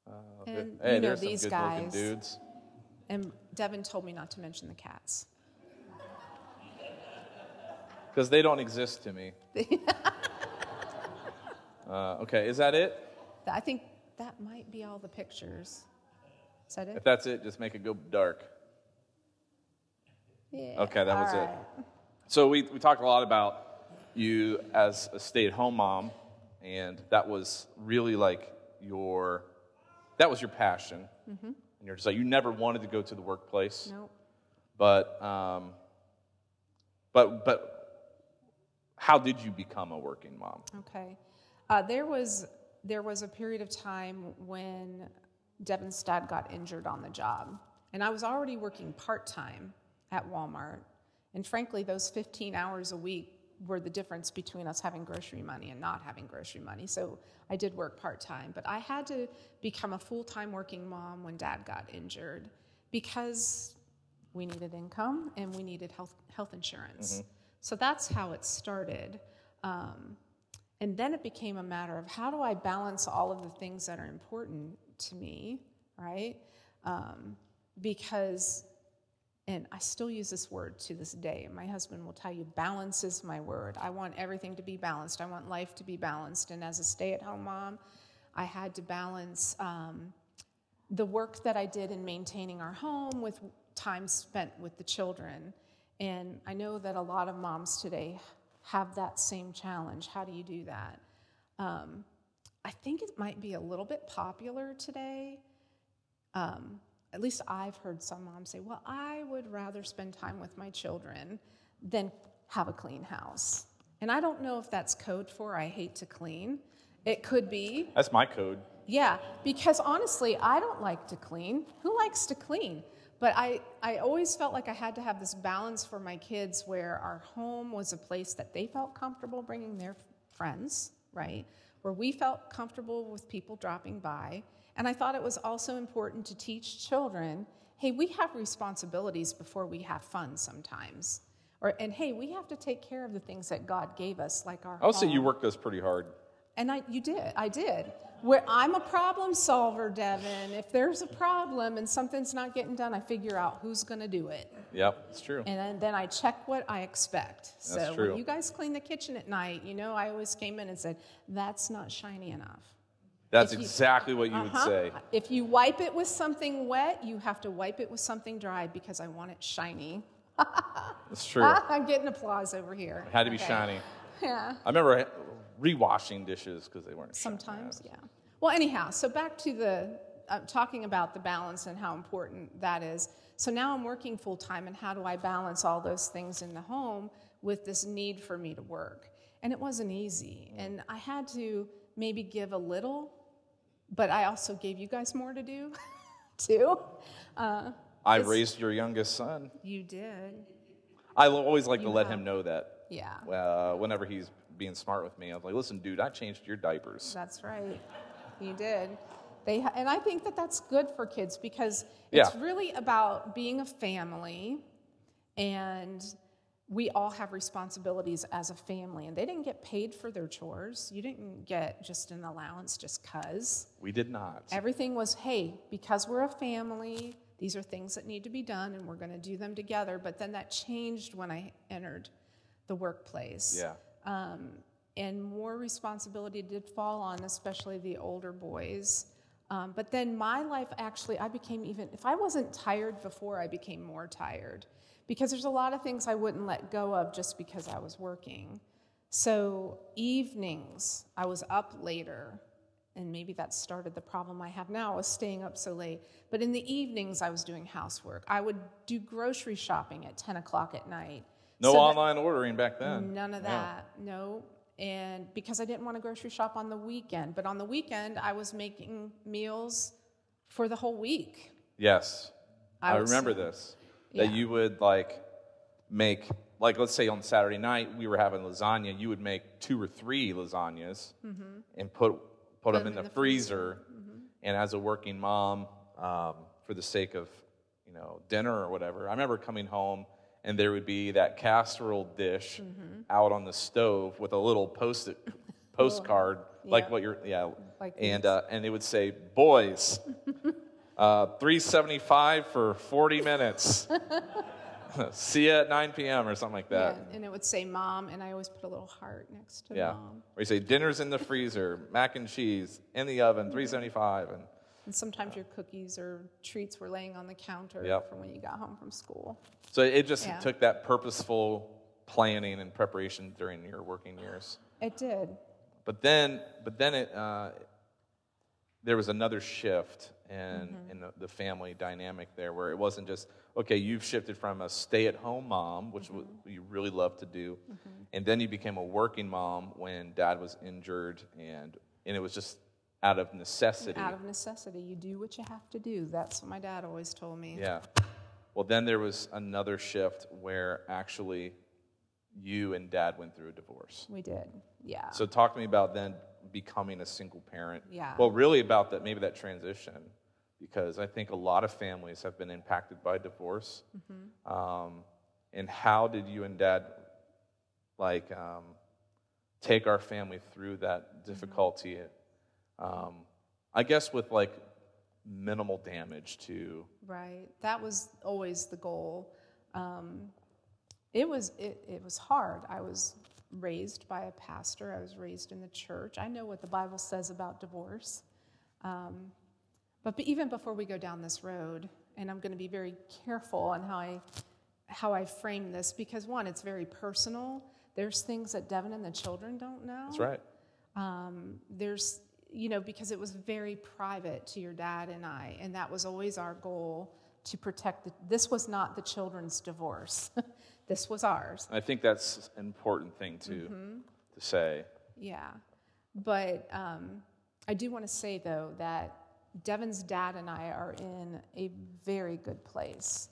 Uh, and hey, you know, there's these some guys. Dudes. And Devin told me not to mention the cats. Because they don't exist to me. uh, okay, is that it? I think... That might be all the pictures. Is that it? If that's it, just make it go dark. Yeah. Okay, that all was right. it. So we, we talked a lot about you as a stay-at-home mom, and that was really like your, that was your passion. Mm-hmm. And you're just like, you never wanted to go to the workplace. Nope. But, um, but, but how did you become a working mom? Okay. Uh, there was... There was a period of time when Devin's dad got injured on the job. And I was already working part-time at Walmart. And frankly, those fifteen hours a week were the difference between us having grocery money and not having grocery money. So I did work part-time. But I had to become a full-time working mom when dad got injured because we needed income and we needed health, health insurance. Mm-hmm. So that's how it started. Um, And then it became a matter of how do I balance all of the things that are important to me, right? Um, because, and I still use this word to this day, and my husband will tell you, balance is my word. I want everything to be balanced. I want life to be balanced. And as a stay-at-home mom, I had to balance um, the work that I did in maintaining our home with time spent with the children. And I know that a lot of moms today have that same challenge. How do you do that? Um, I think it might be a little bit popular today. Um, at least I've heard some moms say, well, I would rather spend time with my children than have a clean house. And I don't know if that's code for I hate to clean. It could be. That's my code. Yeah, because honestly, I don't like to clean. Who likes to clean? But I, I always felt like I had to have this balance for my kids where our home was a place that they felt comfortable bringing their friends, right? Where we felt comfortable with people dropping by. And I thought it was also important to teach children, hey, we have responsibilities before we have fun sometimes. Or, and hey, we have to take care of the things that God gave us, like our I'll home. Say you worked us pretty hard. And I, you did, I did. Where I'm a problem solver, Devin. If there's a problem and something's not getting done, I figure out who's going to do it. Yep, it's true. And then, then I check what I expect. That's so true. When you guys clean the kitchen at night, you know, I always came in and said, that's not shiny enough. That's you, exactly what you uh-huh. would say. If you wipe it with something wet, you have to wipe it with something dry because I want it shiny. That's true. I'm getting applause over here. It had to be okay. Shiny. Yeah. I remember rewashing dishes because they weren't sometimes, shiny. Yeah. Well, anyhow, so back to the uh, talking about the balance and how important that is. So now I'm working full-time, and how do I balance all those things in the home with this need for me to work? And it wasn't easy, mm. and I had to maybe give a little, but I also gave you guys more to do, too. Uh, I raised your youngest son. You did. I always like you to let have. him know that. Yeah. Uh, whenever he's being smart with me, I was like, listen, dude, I changed your diapers. That's right. You did. They ha- And I think that that's good for kids because it's yeah. really about being a family, and we all have responsibilities as a family. And they didn't get paid for their chores. You didn't get just an allowance just because. We did not. Everything was, hey, because we're a family, these are things that need to be done, and we're going to do them together. But then that changed when I entered the workplace. Yeah. Um, and more responsibility did fall on, especially the older boys. Um, but then my life actually, I became even, if I wasn't tired before, I became more tired. Because there's a lot of things I wouldn't let go of just because I was working. So evenings, I was up later. And maybe that started the problem I have now, was staying up so late. But in the evenings, I was doing housework. I would do grocery shopping at ten o'clock at night. No so online that, ordering back then. None of that, no. no. And because I didn't want to grocery shop on the weekend. But on the weekend, I was making meals for the whole week. Yes. I, I was, remember this. Yeah. That you would, like, make, like, let's say on Saturday night, we were having lasagna. You would make two or three lasagnas mm-hmm. and put, put, put them, them in the, in the freezer. freezer. Mm-hmm. And as a working mom, um, for the sake of, you know, dinner or whatever, I remember coming home. And there would be that casserole dish mm-hmm. out on the stove with a little post-it postcard, yeah. like what you're, yeah. Like and uh, and it would say, boys, uh, three seventy-five for forty minutes. See ya at nine p.m. or something like that. Yeah, and it would say, Mom, and I always put a little heart next to yeah. Mom. Or you say, dinner's in the freezer, mac and cheese, in the oven, three seventy-five. And, And sometimes your cookies or treats were laying on the counter yep. from when you got home from school. So it just yeah. took that purposeful planning and preparation during your working years. It did. But then, but then it uh, there was another shift in mm-hmm. in the, the family dynamic there, where it wasn't just okay. You've shifted from a stay-at-home mom, which mm-hmm. you really loved to do, mm-hmm. and then you became a working mom when Dad was injured, and and it was just. Out of necessity. Out of necessity. You do what you have to do. That's what my dad always told me. Yeah. Well, then there was another shift where actually you and Dad went through a divorce. We did, yeah. So talk to me about then becoming a single parent. Yeah. Well, really about that, maybe that transition, because I think a lot of families have been impacted by divorce. Mm-hmm. Um, and how did you and Dad, like, um, take our family through that difficulty mm-hmm. Um, I guess with, like, minimal damage to... Right. That was always the goal. Um, it was it, it was hard. I was raised by a pastor. I was raised in the church. I know what the Bible says about divorce. Um, but, but even before we go down this road, and I'm going to be very careful on how I, how I frame this, because, one, it's very personal. There's things that Devin and the children don't know. That's right. Um, there's... You know, because it was very private to your dad and I, and that was always our goal to protect. The, this was not the children's divorce. This was ours. I think that's an important thing to mm-hmm. to say. Yeah. But um, I do want to say, though, that Devin's dad and I are in a very good place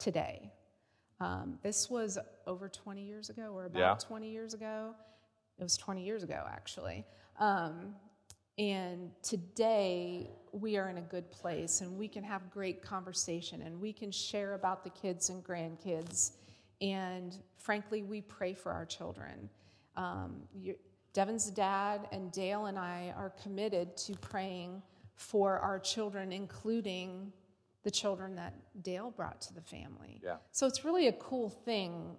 today. Um, this was over twenty years ago, or about yeah. twenty years ago. It was twenty years ago, actually. Um, And today, we are in a good place, and we can have great conversation, and we can share about the kids and grandkids. And frankly, we pray for our children. Um, Devin's dad and Dale and I are committed to praying for our children, including the children that Dale brought to the family. Yeah. So it's really a cool thing,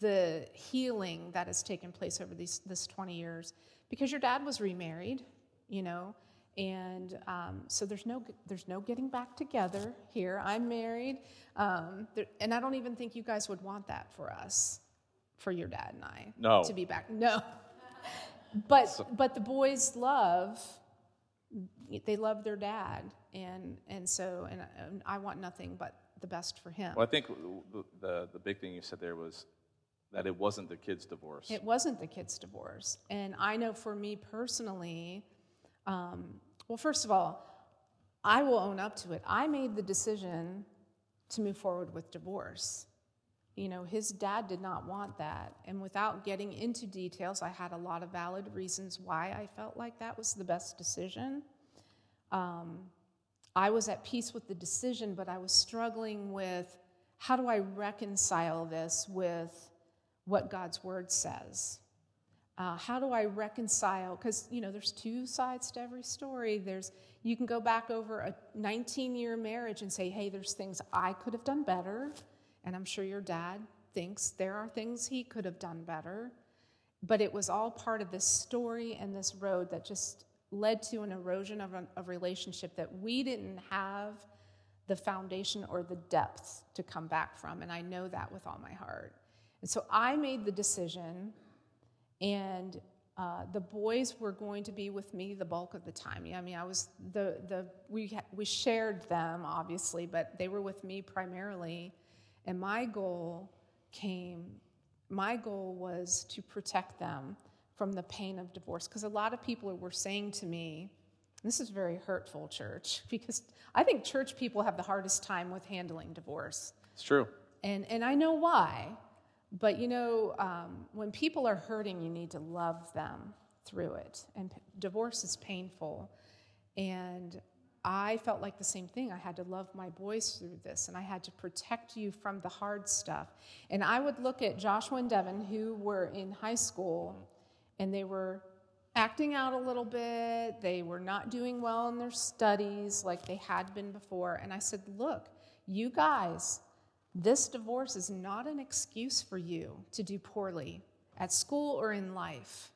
the healing that has taken place over these this twenty years, because your dad was remarried, you know, and um, so there's no there's no getting back together here. I'm married, um, there, and I don't even think you guys would want that for us, for your dad and I, no. to be back. No, but so. but the boys love, they love their dad, and and so and, and I want nothing but the best for him. Well, I think the, the the big thing you said there was that it wasn't the kid's divorce. It wasn't the kid's divorce, and I know for me personally. Um, well, first of all, I will own up to it. I made the decision to move forward with divorce. You know, his dad did not want that. And without getting into details, I had a lot of valid reasons why I felt like that was the best decision. Um, I was at peace with the decision, but I was struggling with how do I reconcile this with what God's word says? Uh, how do I reconcile? Because, you know, there's two sides to every story. There's you can go back over a nineteen-year marriage and say, hey, there's things I could have done better, and I'm sure your dad thinks there are things he could have done better. But it was all part of this story and this road that just led to an erosion of a of relationship that we didn't have the foundation or the depth to come back from, and I know that with all my heart. And so I made the decision. And uh, the boys were going to be with me the bulk of the time. I mean, I was the the we ha- we shared them obviously, but they were with me primarily. And my goal came, my goal was to protect them from the pain of divorce. Because a lot of people were saying to me, and this is very hurtful, church, because I think church people have the hardest time with handling divorce. It's true. And and I know why. But, you know, um, when people are hurting, you need to love them through it. And p- divorce is painful. And I felt like the same thing. I had to love my boys through this, and I had to protect you from the hard stuff. And I would look at Joshua and Devin, who were in high school, and they were acting out a little bit. They were not doing well in their studies like they had been before. And I said, look, you guys... this divorce is not an excuse for you to do poorly at school or in life.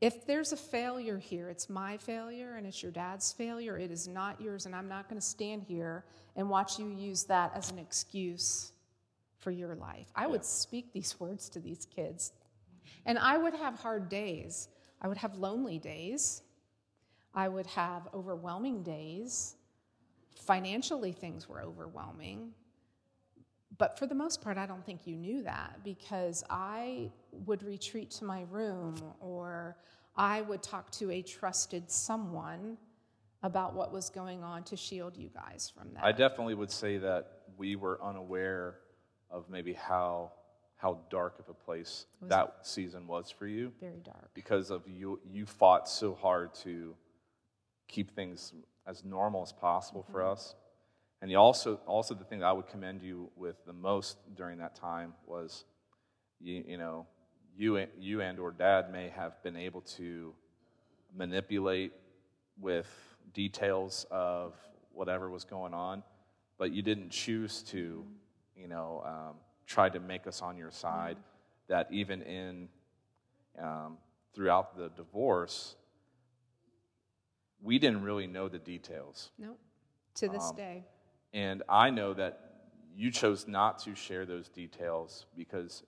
If there's a failure here, it's my failure and it's your dad's failure. It is not yours, and I'm not going to stand here and watch you use that as an excuse for your life. I would speak these words to these kids, and I would have hard days. I would have lonely days. I would have overwhelming days. Financially, things were overwhelming. But for the most part, I don't think you knew that, because I would retreat to my room, or I would talk to a trusted someone about what was going on to shield you guys from that. I definitely would say that we were unaware of maybe how how dark of a place that season was for you. Very dark. Because of you you fought so hard to keep things as normal as possible mm-hmm. for us. And you also, also the thing that I would commend you with the most during that time was, you, you know, you and, you and or dad may have been able to manipulate with details of whatever was going on, but you didn't choose to, you know, um, try to make us on your side. Mm-hmm. That even in um, throughout the divorce, we didn't really know the details. Nope. To this um, day. And I know that you chose not to share those details because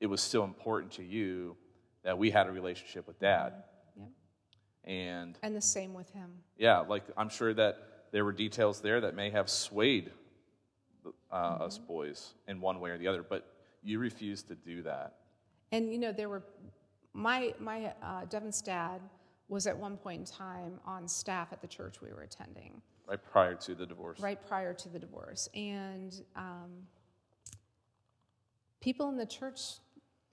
it was still important to you that we had a relationship with Dad. Yeah. And and the same with him. Yeah, like I'm sure that there were details there that may have swayed uh, mm-hmm. us boys in one way or the other, but you refused to do that. And you know, there were my my uh, Devin's dad was at one point in time on staff at the church we were attending. Right prior to the divorce. Right prior to the divorce. And um, people in the church,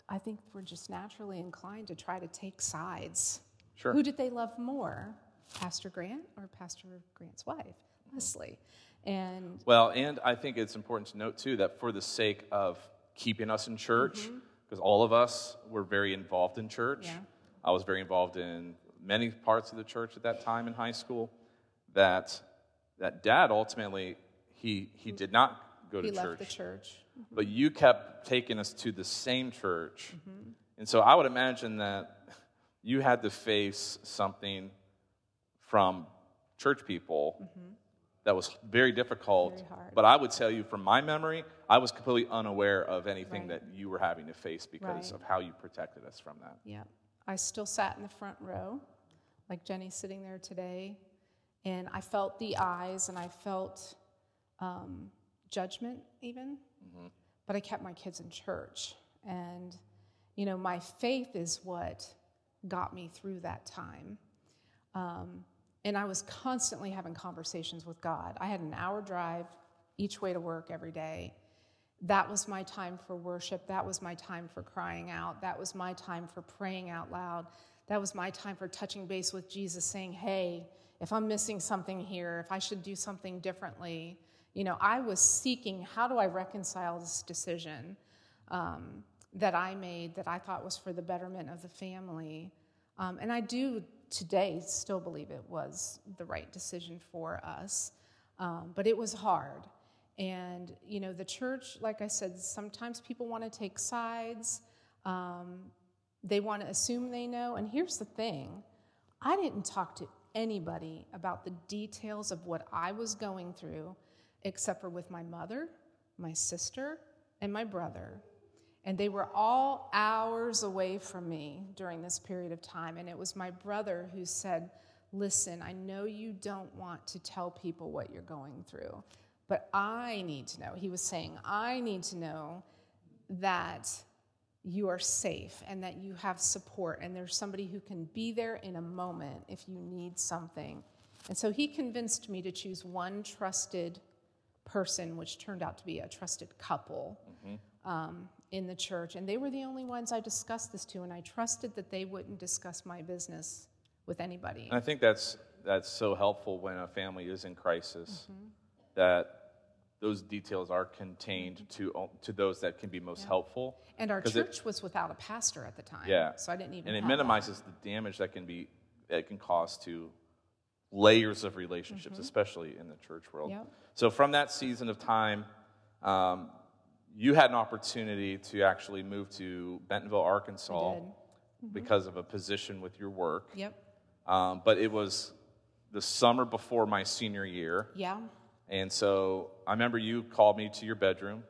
I think, were just naturally inclined to try to take sides. Sure. Who did they love more, Pastor Grant or Pastor Grant's wife, Leslie? And well, and I think it's important to note, too, that for the sake of keeping us in church, because mm-hmm. all of us were very involved in church. Yeah. I was very involved in many parts of the church at that time in high school, that that dad ultimately, he he did not go he to church. He left the church. Mm-hmm. But you kept taking us to the same church. Mm-hmm. And so I would imagine that you had to face something from church people mm-hmm. that was very difficult. Very hard. But I would tell you, from my memory, I was completely unaware of anything right. that you were having to face because right. of how you protected us from that. Yeah. I still sat in the front row, like Jenny's sitting there today, and I felt the eyes, and I felt um, judgment even, mm-hmm. but I kept my kids in church. And, you know, my faith is what got me through that time. Um, and I was constantly having conversations with God. I had an hour drive each way to work every day. That was my time for worship. That was my time for crying out. That was my time for praying out loud. That was my time for touching base with Jesus, saying, hey, if I'm missing something here, if I should do something differently. You know, I was seeking, how do I reconcile this decision um, that I made that I thought was for the betterment of the family? Um, and I do today still believe it was the right decision for us, um, but it was hard. And, you know, the church, like I said, sometimes people want to take sides. Um, they want to assume they know. And here's the thing. I didn't talk to anybody about the details of what I was going through except for with my mother, my sister, and my brother. And they were all hours away from me during this period of time. And it was my brother who said, listen, I know you don't want to tell people what you're going through, but I need to know. He was saying, I need to know that you are safe and that you have support and there's somebody who can be there in a moment if you need something. And so he convinced me to choose one trusted person, which turned out to be a trusted couple mm-hmm. um, in the church. And they were the only ones I discussed this to, and I trusted that they wouldn't discuss my business with anybody. And I think that's that's so helpful when a family is in crisis. Mm-hmm. That those details are contained to to those that can be most yeah. helpful. And our church it, was without a pastor at the time, yeah. so I didn't even. And it minimizes that. the damage that can be that can cause to layers of relationships, mm-hmm. especially in the church world. Yep. So from that season of time, um, you had an opportunity to actually move to Bentonville, Arkansas, mm-hmm. because of a position with your work. Yep. Um, but it was the summer before my senior year. Yeah. And so I remember you called me to your bedroom.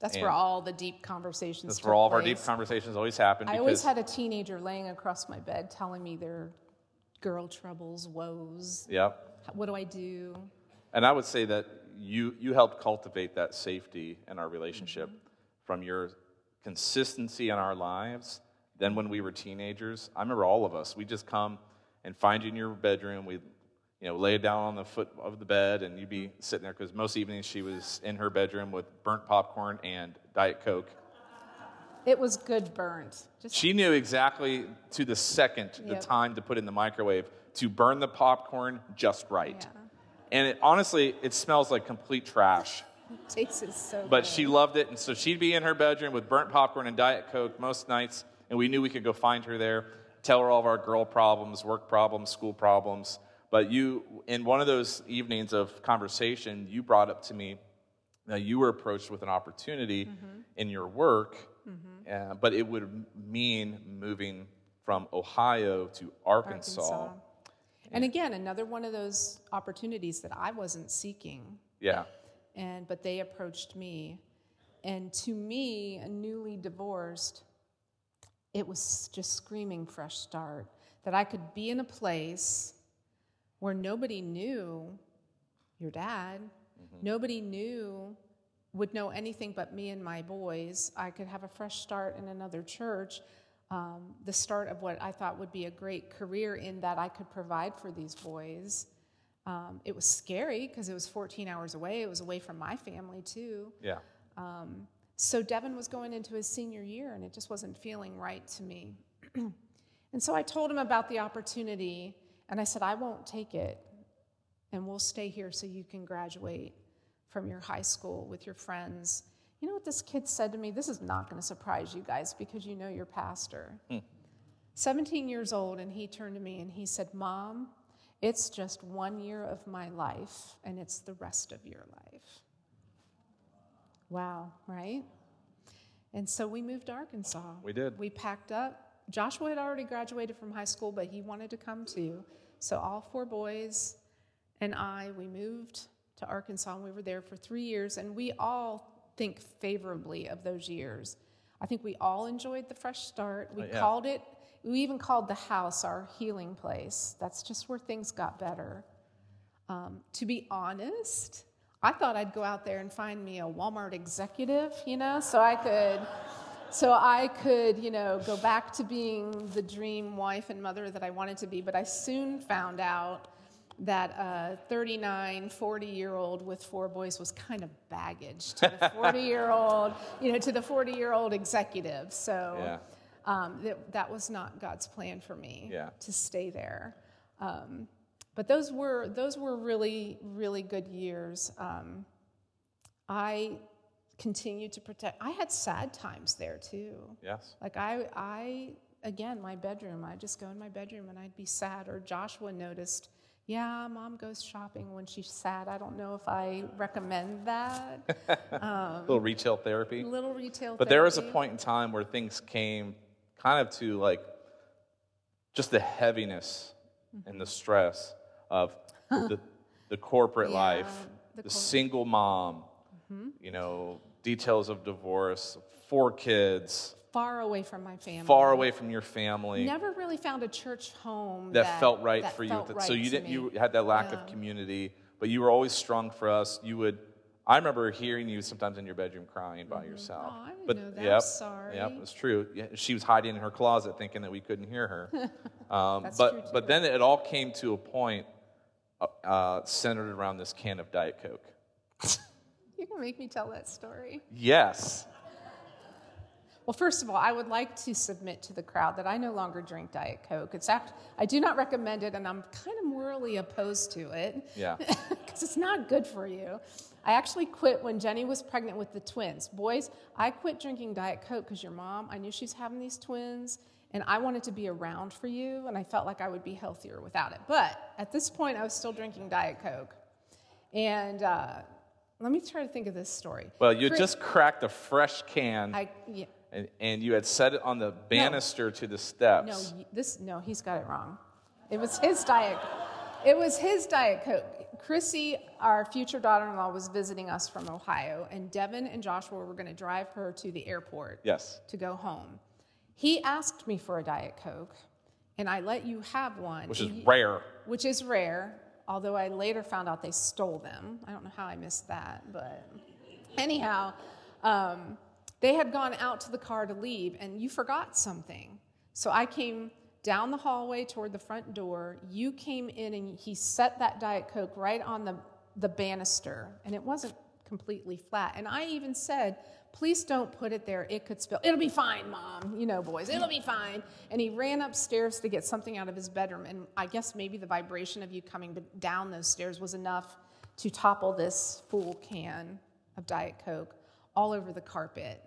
That's where all the deep conversations That's where all of our deep conversations always happen. I always had a teenager laying across my bed telling me their girl troubles, woes. Yep. What do I do? And I would say that you you helped cultivate that safety in our relationship mm-hmm. from your consistency in our lives. Then when we were teenagers, I remember all of us, we just come and find you in your bedroom. We'd you know, lay down on the foot of the bed, and you'd be sitting there, because most evenings she was in her bedroom with burnt popcorn and Diet Coke. It was good burnt. Just she knew exactly to the second yep. the time to put in the microwave to burn the popcorn just right. Yeah. And it, honestly, it smells like complete trash. It tastes so good. But she loved it, and so she'd be in her bedroom with burnt popcorn and Diet Coke most nights, and we knew we could go find her there, tell her all of our girl problems, work problems, school problems. But you, in one of those evenings of conversation, you brought up to me that you were approached with an opportunity mm-hmm. in your work, mm-hmm. uh, but it would mean moving from Ohio to Arkansas. Arkansas. And, and again, another one of those opportunities that I wasn't seeking. Yeah. And but they approached me. And to me, a newly divorced, it was just screaming fresh start, that I could be in a place where nobody knew your dad, mm-hmm. nobody knew, would know anything but me and my boys. I could have a fresh start in another church, um, the start of what I thought would be a great career in that I could provide for these boys. Um, it was scary because it was fourteen hours away. It was away from my family too. Yeah. Um, so Devin was going into his senior year, and it just wasn't feeling right to me. And so I told him about the opportunity, and I said, I won't take it, and we'll stay here so you can graduate from your high school with your friends. You know what this kid said to me? This is not going to surprise you guys because you know your pastor. Hmm. seventeen years old, and he turned to me and he said, Mom, it's just one year of my life, and it's the rest of your life. Wow, right? And so we moved to Arkansas. We did. We packed up. Joshua had already graduated from high school, but he wanted to come too. So all four boys and I, we moved to Arkansas, and we were there for three years, and we all think favorably of those years. I think we all enjoyed the fresh start. We uh, yeah. called it, we even called the house our healing place. That's just where things got better. Um, to be honest, I thought I'd go out there and find me a Walmart executive, you know, so I could... So I could, you know, go back to being the dream wife and mother that I wanted to be, but I soon found out that a thirty-nine, forty-year-old with four boys was kind of baggage to the forty-year-old, you know, to the forty-year-old executive. So yeah. um, that, that was not God's plan for me yeah. to stay there. Um, but those were those were really, really good years. Um, I... continued to protect. I had sad times there too. Yes. Like I, I again, my bedroom. I'd just go in my bedroom and I'd be sad. Or Joshua noticed, yeah, Mom goes shopping when she's sad. I don't know if I recommend that. Um, a little retail therapy. A little retail. But therapy. There was a point in time where things came kind of to like just the heaviness mm-hmm. and the stress of the the corporate yeah, life, the, the cor- single mom, mm-hmm. you know. Details of divorce, four kids. Far away from my family. Far away from your family. Never really found a church home that, that felt right that for you. Felt right so you didn't. Me. You had that lack yeah. of community, but you were always strong for us. You would. I remember hearing you sometimes in your bedroom crying by mm-hmm. yourself. Oh, I didn't but, know that. Yep, I'm sorry. Yep, it's true. She was hiding in her closet, thinking that we couldn't hear her. um, That's but true too. But then it all came to a point uh, centered around this can of Diet Coke. You're going to make me tell that story. Yes. Well, first of all, I would like to submit to the crowd that I no longer drink Diet Coke. It's act- I do not recommend it, and I'm kind of morally opposed to it. Yeah. Because it's not good for you. I actually quit when Jenny was pregnant with the twins. Boys, I quit drinking Diet Coke because your mom, I knew she was having these twins, and I wanted to be around for you, and I felt like I would be healthier without it. But at this point, I was still drinking Diet Coke. And... Uh, Let me try to think of this story. Well, you Chris, just cracked a fresh can, I, yeah. and, and you had set it on the banister no, to the steps. No, this no, he's got it wrong. It was his diet. It was his Diet Coke. Chrissy, our future daughter-in-law, was visiting us from Ohio, and Devin and Joshua were going to drive her to the airport. Yes. To go home. He asked me for a Diet Coke, and I let you have one, which is he, rare. Which is rare. Although I later found out they stole them. I don't know how I missed that, but anyhow, um, they had gone out to the car to leave, and you forgot something. So I came down the hallway toward the front door. You came in, and he set that Diet Coke right on the, the banister, and it wasn't completely flat. And I even said, please don't put it there. It could spill. It'll be fine, Mom. You know, boys, it'll be fine. And he ran upstairs to get something out of his bedroom. And I guess maybe the vibration of you coming down those stairs was enough to topple this full can of Diet Coke all over the carpet.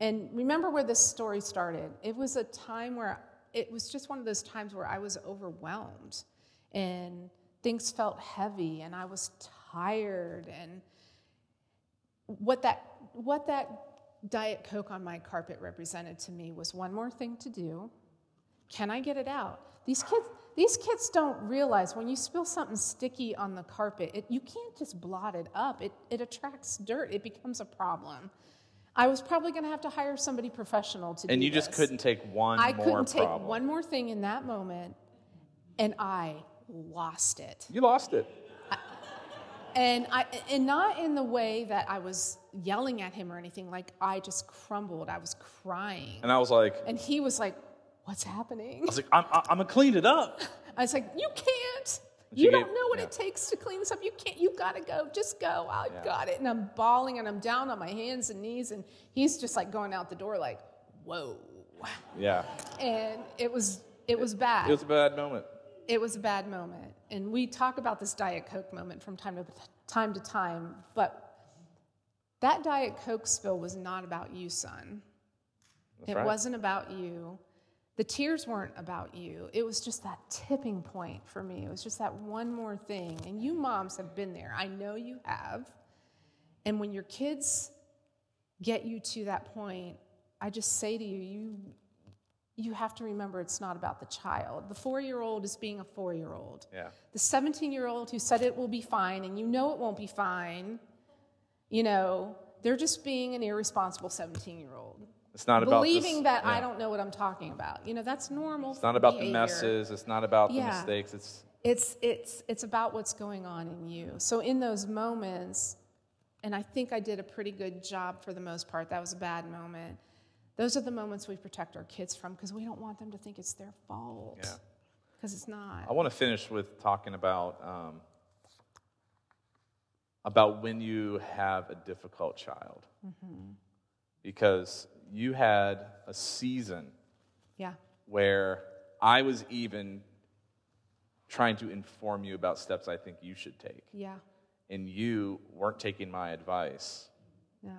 And remember where this story started. It was a time where it was just one of those times where I was overwhelmed and things felt heavy and I was tired. And what that What that Diet Coke on my carpet represented to me was one more thing to do. Can I get it out? These kids these kids don't realize when you spill something sticky on the carpet, it, you can't just blot it up. It, it attracts dirt. It becomes a problem. I was probably going to have to hire somebody professional to do this. And you just couldn't take one more problem. I couldn't take one more thing in that moment, and I lost it. You lost it. And I, and not in the way that I was yelling at him or anything. Like, I just crumbled. I was crying. And I was like... And he was like, what's happening? I was like, I'm, I'm going to clean it up. I was like, you can't. You don't know what yeah. it takes to clean this up. You can't. You got to go. Just go. I've yeah. got it. And I'm bawling, and I'm down on my hands and knees, and he's just, like, going out the door like, whoa. Yeah. And it was It was bad. It was a bad moment. It was a bad moment. And we talk about this Diet Coke moment from time to time, to time, but that Diet Coke spill was not about you, son. That's it right. wasn't about you. The tears weren't about you. It was just that tipping point for me. It was just that one more thing. And you moms have been there. I know you have. And when your kids get you to that point, I just say to you, you you have to remember it's not about the child. The four-year-old is being a four-year-old. Yeah. The seventeen-year-old who said it will be fine, and you know it won't be fine, you know, they're just being an irresponsible seventeen-year-old. It's not about believing this, that yeah. I don't know what I'm talking about. You know, that's normal. It's not about behavior. The messes. It's not about yeah. the mistakes. It's it's it's it's about what's going on in you. So in those moments, and I think I did a pretty good job for the most part. That was a bad moment. Those are the moments we protect our kids from because we don't want them to think it's their fault. Yeah, because it's not. I want to finish with talking about um, about when you have a difficult child, mm-hmm. because you had a season yeah. where I was even trying to inform you about steps I think you should take. Yeah. And you weren't taking my advice. No.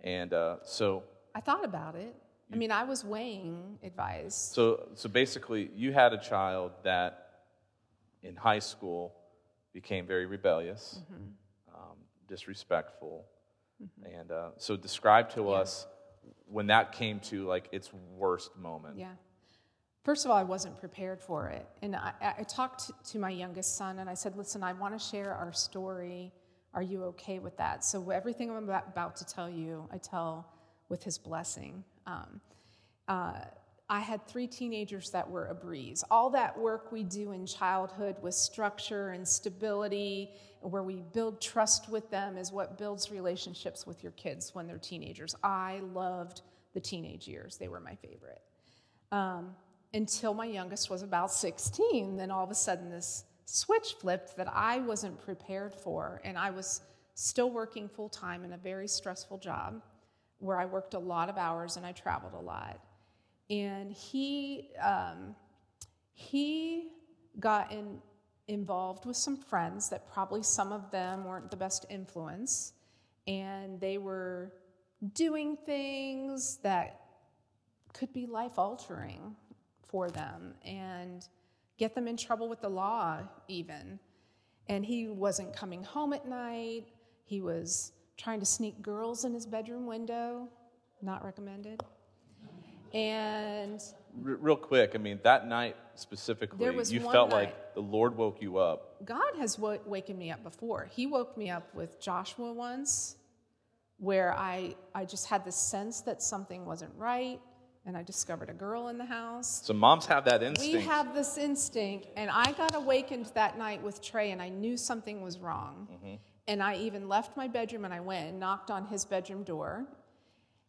And uh, so... I thought about it. You, I mean, I was weighing advice. So, so basically, you had a child that in high school became very rebellious, mm-hmm. um, disrespectful. Mm-hmm. And uh, so describe to yeah. us when that came to, like, its worst moment. Yeah. First of all, I wasn't prepared for it. And I, I talked to my youngest son, and I said, listen, I want to share our story. Are you okay with that? So everything I'm about to tell you, I tell with his blessing. Um, uh, I had three teenagers that were a breeze. All that work we do in childhood with structure and stability, where we build trust with them, is what builds relationships with your kids when they're teenagers. I loved the teenage years. They were my favorite. Um, until my youngest was about sixteen. Then all of a sudden this switch flipped that I wasn't prepared for. And I was still working full-time in a very stressful job where I worked a lot of hours and I traveled a lot. And he, um, he got in, involved with some friends that probably some of them weren't the best influence. And they were doing things that could be life-altering for them and get them in trouble with the law even. And he wasn't coming home at night. He was trying to sneak girls in his bedroom window. Not recommended. And real quick, I mean, that night specifically, you felt night, like the Lord woke you up. God has w- waken me up before. He woke me up with Joshua once, where I, I just had this sense that something wasn't right. And I discovered a girl in the house. So moms have that instinct. We have this instinct. And I got awakened that night with Trey, and I knew something was wrong. Mm-hmm. And I even left my bedroom, and I went and knocked on his bedroom door.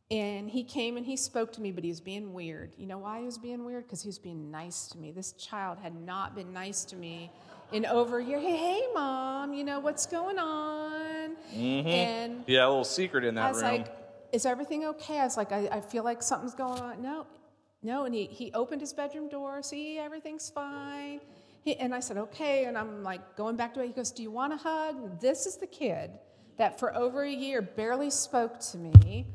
And he came, and he spoke to me, but he was being weird. You know why he was being weird? Because he was being nice to me. This child had not been nice to me in over a year. Hey, hey, Mom, you know, what's going on? Mm-hmm. And yeah, a little secret in that room. I was room. like... Is everything okay? I was like, I, I feel like something's going on. No, no. And he, he opened his bedroom door. See, everything's fine. He, and I said, okay. And I'm like going back to it. He goes, do you want a hug? And this is the kid that for over a year barely spoke to me,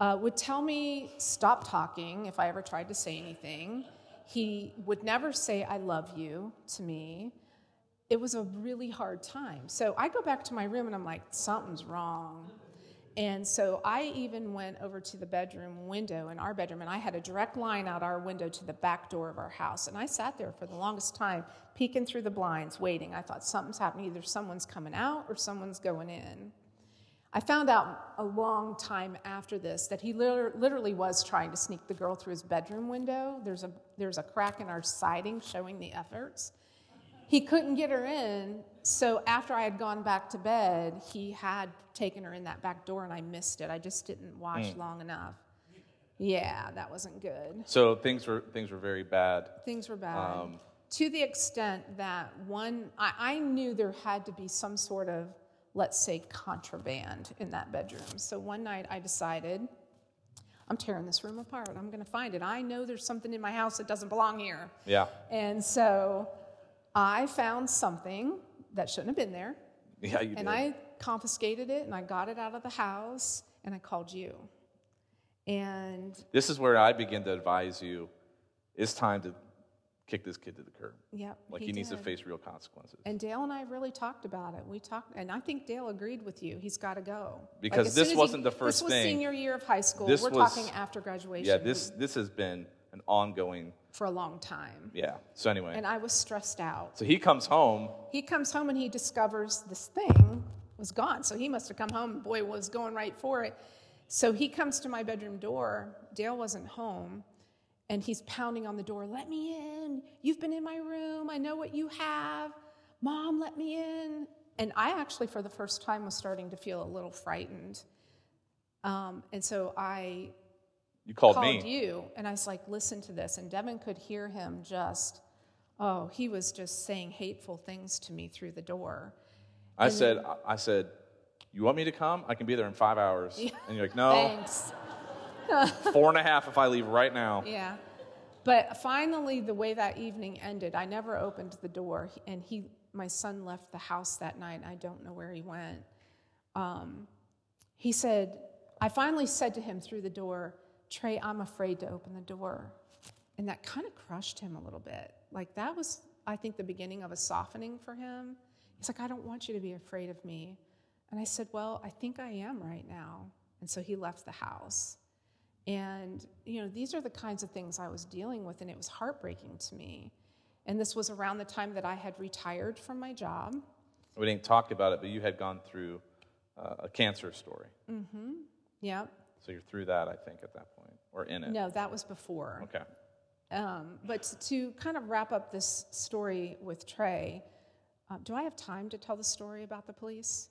uh, would tell me stop talking if I ever tried to say anything. He would never say I love you to me. It was a really hard time. So I go back to my room and I'm like, something's wrong. And so I even went over to the bedroom window in our bedroom, and I had a direct line out our window to the back door of our house. And I sat there for the longest time, peeking through the blinds, waiting. I thought something's happening. Either someone's coming out or someone's going in. I found out a long time after this that he literally was trying to sneak the girl through his bedroom window. There's a, there's a crack in our siding showing the efforts. He couldn't get her in, so after I had gone back to bed, he had taken her in that back door, and I missed it. I just didn't watch mm. long enough. Yeah, that wasn't good. So things were things were very bad. Things were bad. Um, to the extent that one, I, I knew there had to be some sort of, let's say, contraband in that bedroom. So one night I decided I'm tearing this room apart. I'm going to find it. I know there's something in my house that doesn't belong here. Yeah. And so I found something that shouldn't have been there. Yeah, you did. And I confiscated it, and I got it out of the house, and I called you. And this is where I begin to advise you, it's time to kick this kid to the curb. Yeah, like he, he needs to face real consequences. And Dale and I really talked about it. We talked, and I think Dale agreed with you. He's got to go because like, this wasn't he, the first thing. This was thing. Senior year of high school. This We're was, talking after graduation. Yeah, this this has been an ongoing for a long time. Yeah. So anyway, and I was stressed out. So he comes home. He comes home and he discovers this thing was gone. So he must have come home. Boy was going right for it. So he comes to my bedroom door. Dale wasn't home. And he's pounding on the door, let me in. You've been in my room. I know what you have. Mom, let me in. And I actually, for the first time, was starting to feel a little frightened. Um, and so I you called, called me. you, and I was like, listen to this. And Devin could hear him just, oh, he was just saying hateful things to me through the door. I and said, then, I said, you want me to come? I can be there in five hours. Yeah. And you're like, no. Thanks. Four and a half if I leave right now. Yeah. But finally, the way that evening ended, I never opened the door. And he, my son left the house that night. I don't know where he went. Um, he said, I finally said to him through the door, Trey, I'm afraid to open the door. And that kind of crushed him a little bit. Like that was, I think, the beginning of a softening for him. He's like, I don't want you to be afraid of me. And I said, well, I think I am right now. And so he left the house. And, you know, these are the kinds of things I was dealing with, and it was heartbreaking to me. And this was around the time that I had retired from my job. We didn't talk about it, but you had gone through uh, a cancer story. Mm-hmm. Yeah. So you're through that, I think, at that point, or in it. No, that was before. Okay. Um, but to kind of wrap up this story with Trey, uh, do I have time to tell the story about the police?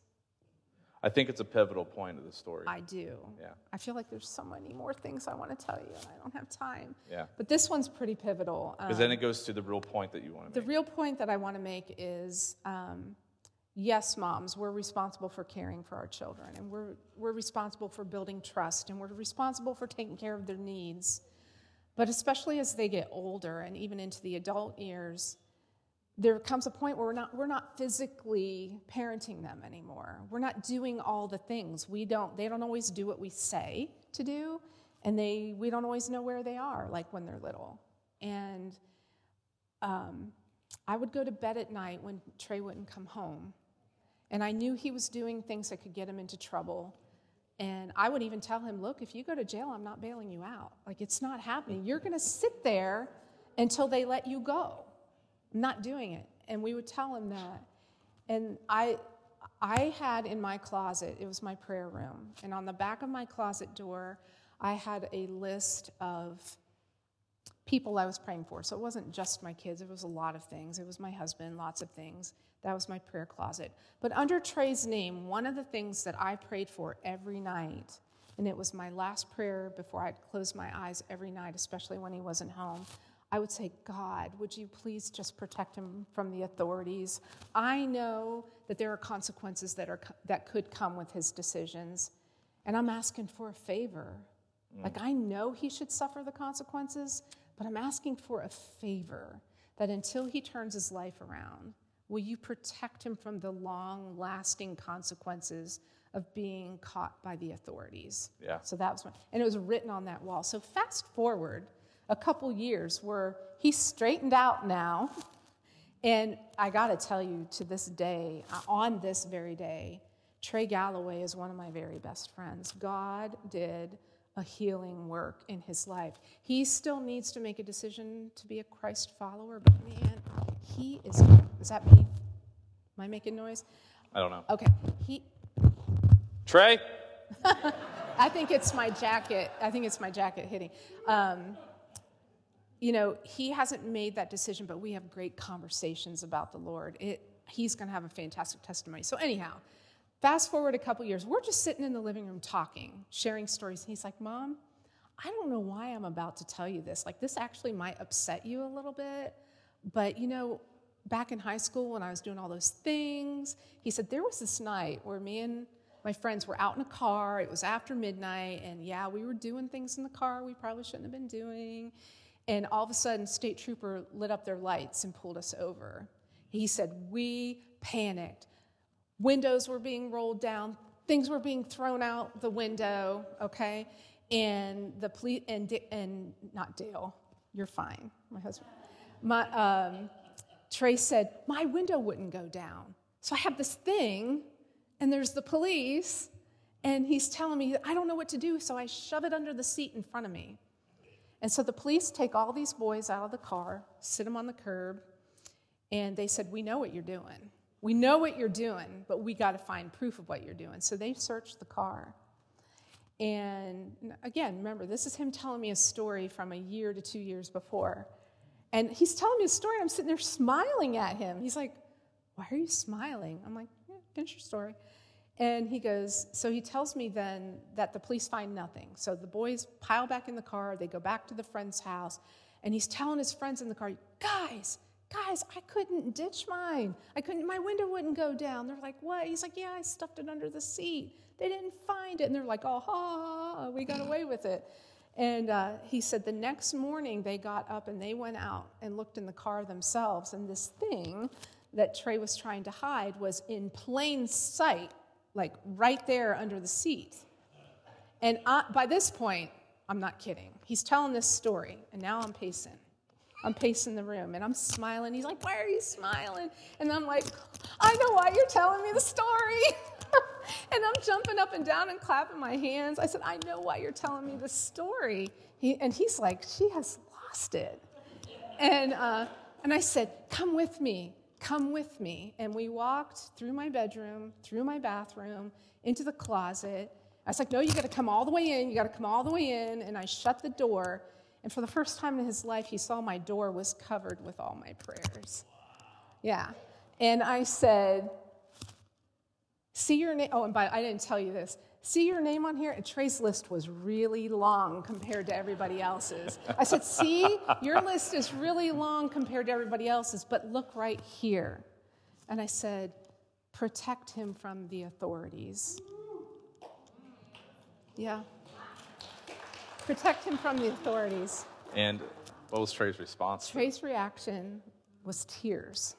I think it's a pivotal point of the story. I do. Yeah. I feel like there's so many more things I want to tell you, and I don't have time. Yeah. But this one's pretty pivotal. Because um, then it goes to the real point that you want to make. The real point that I want to make is, um, yes, moms, we're responsible for caring for our children, and we're, we're responsible for building trust, and we're responsible for taking care of their needs. But especially as they get older and even into the adult years, there comes a point where we're not, we're not physically parenting them anymore. We're not doing all the things. We don't, they don't always do what we say to do, and they, we don't always know where they are, like when they're little. And um, I would go to bed at night when Trey wouldn't come home, and I knew he was doing things that could get him into trouble. And I would even tell him, look, if you go to jail, I'm not bailing you out. Like, it's not happening. You're gonna sit there until they let you go. Not doing it. And we would tell him that. And I I had in my closet, it was my prayer room, and on the back of my closet door, I had a list of people I was praying for. So it wasn't just my kids. It was a lot of things. It was my husband, lots of things. That was my prayer closet. But under Trey's name, one of the things that I prayed for every night, and it was my last prayer before I'd close my eyes every night, especially when he wasn't home, I would say, God, would you please just protect him from the authorities? I know that there are consequences that are that could come with his decisions, and I'm asking for a favor. Mm. Like, I know he should suffer the consequences, but I'm asking for a favor that until he turns his life around, will you protect him from the long-lasting consequences of being caught by the authorities? Yeah. So that was one. And it was written on that wall. So fast forward a couple years where he's straightened out now, and I gotta tell you, to this day, on this very day, Trey Galloway is one of my very best friends. God did a healing work in his life. He still needs to make a decision to be a Christ follower, but man, he is, is that me? Am I making noise? I don't know. Okay, he. Trey? I think it's my jacket. I think it's my jacket hitting. Um, You know, he hasn't made that decision, but we have great conversations about the Lord. It, he's going to have a fantastic testimony. So anyhow, fast forward a couple years. We're just sitting in the living room talking, sharing stories. And he's like, Mom, I don't know why I'm about to tell you this. Like, this actually might upset you a little bit. But, you know, back in high school when I was doing all those things, he said, there was this night where me and my friends were out in a car. It was after midnight, and yeah, we were doing things in the car we probably shouldn't have been doing. And all of a sudden, State Trooper lit up their lights and pulled us over. He said, we panicked. Windows were being rolled down. Things were being thrown out the window, okay? And the police, and, and not Dale, you're fine, my husband. My, um, Trey said, my window wouldn't go down. So I have this thing, and there's the police, and he's telling me, I don't know what to do, so I shove it under the seat in front of me. And so the police take all these boys out of the car, sit them on the curb, and they said, we know what you're doing. We know what you're doing, but we got to find proof of what you're doing. So they searched the car. And again, remember, this is him telling me a story from a year to two years before. And he's telling me a story. I'm sitting there smiling at him. He's like, why are you smiling? I'm like, yeah, finish your story. And he goes, so he tells me then that the police find nothing. So the boys pile back in the car. They go back to the friend's house. And he's telling his friends in the car, guys, guys, I couldn't ditch mine. I couldn't, my window wouldn't go down. They're like, what? He's like, yeah, I stuffed it under the seat. They didn't find it. And they're like, oh, ha, ha, we got away with it. And uh, he said the next morning they got up and they went out and looked in the car themselves. And this thing that Trey was trying to hide was in plain sight, like right there under the seat. And I, by this point, I'm not kidding. He's telling this story, and now I'm pacing. I'm pacing the room, and I'm smiling. He's like, why are you smiling? And I'm like, I know why you're telling me the story. And I'm jumping up and down and clapping my hands. I said, I know why you're telling me the story. He, and he's like, she has lost it. And, uh, and I said, come with me. Come with me. And we walked through my bedroom, through my bathroom, into the closet. I was like, no, you got to come all the way in. You got to come all the way in. And I shut the door. And for the first time in his life, he saw my door was covered with all my prayers. Yeah. And I said, see your name. Oh, and by, I didn't tell you this. See your name on here? And Trey's list was really long compared to everybody else's. I said, see, your list is really long compared to everybody else's, but look right here. And I said, protect him from the authorities. Yeah. Protect him from the authorities. And what was Trey's response? Trey's reaction was tears.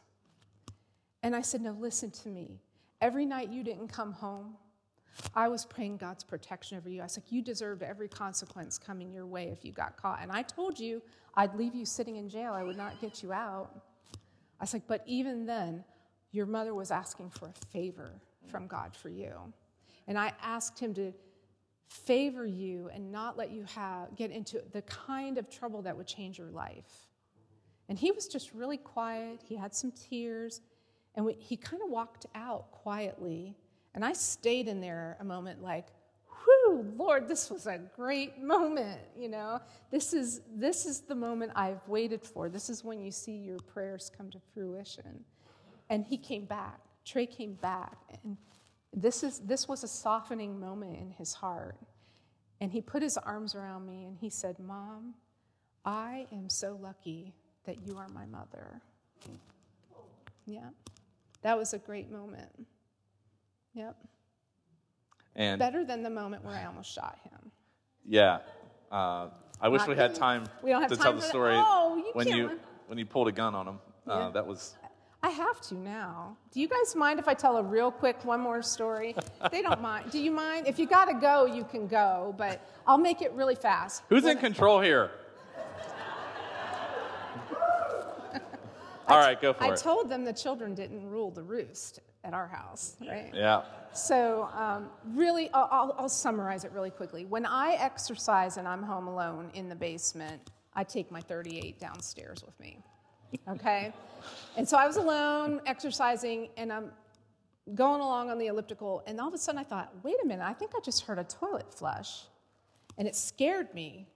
And I said, no, listen to me. Every night you didn't come home, I was praying God's protection over you. I was like, you deserved every consequence coming your way if you got caught. And I told you I'd leave you sitting in jail. I would not get you out. I was like, but even then, your mother was asking for a favor from God for you. And I asked him to favor you and not let you have, get into the kind of trouble that would change your life. And he was just really quiet. He had some tears. And we, he kind of walked out quietly. And I stayed in there a moment like, whew, Lord, this was a great moment, you know. This is, this is the moment I've waited for. This is when you see your prayers come to fruition. And he came back. Trey came back. And This is this was a softening moment in his heart. And he put his arms around me and he said, Mom, I am so lucky that you are my mother. Yeah. That was a great moment. Yep. And better than the moment where I almost shot him. Yeah. Uh, I wish Not we had time we don't have to time tell the story oh, you when can't. you when you pulled a gun on him. Uh, yeah. That was... I have to now. Do you guys mind if I tell a real quick one more story? They don't mind. Do you mind? If you got to go, you can go, but I'll make it really fast. Who's when in control I... here? All right, go for I it. I told them the children didn't rule the roost at our house, right? Yeah. So um, really, I'll, I'll summarize it really quickly. When I exercise and I'm home alone in the basement, I take my thirty-eight downstairs with me. Okay, and so I was alone exercising, and I'm going along on the elliptical, and all of a sudden I thought, wait a minute, I think I just heard a toilet flush, and it scared me,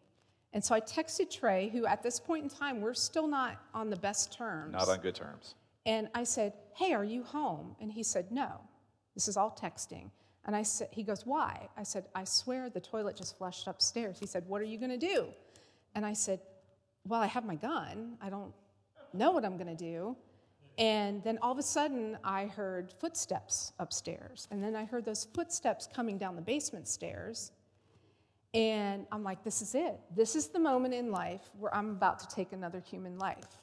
and so I texted Trey, who at this point in time, we're still not on the best terms. Not on good terms. And I said, hey, are you home? And he said, no, this is all texting. And I said, he goes, why? I said, I swear the toilet just flushed upstairs. He said, what are you going to do? And I said, well, I have my gun. I don't know what I'm going to do. And then all of a sudden, I heard footsteps upstairs. And then I heard those footsteps coming down the basement stairs. And I'm like, this is it. This is the moment in life where I'm about to take another human life.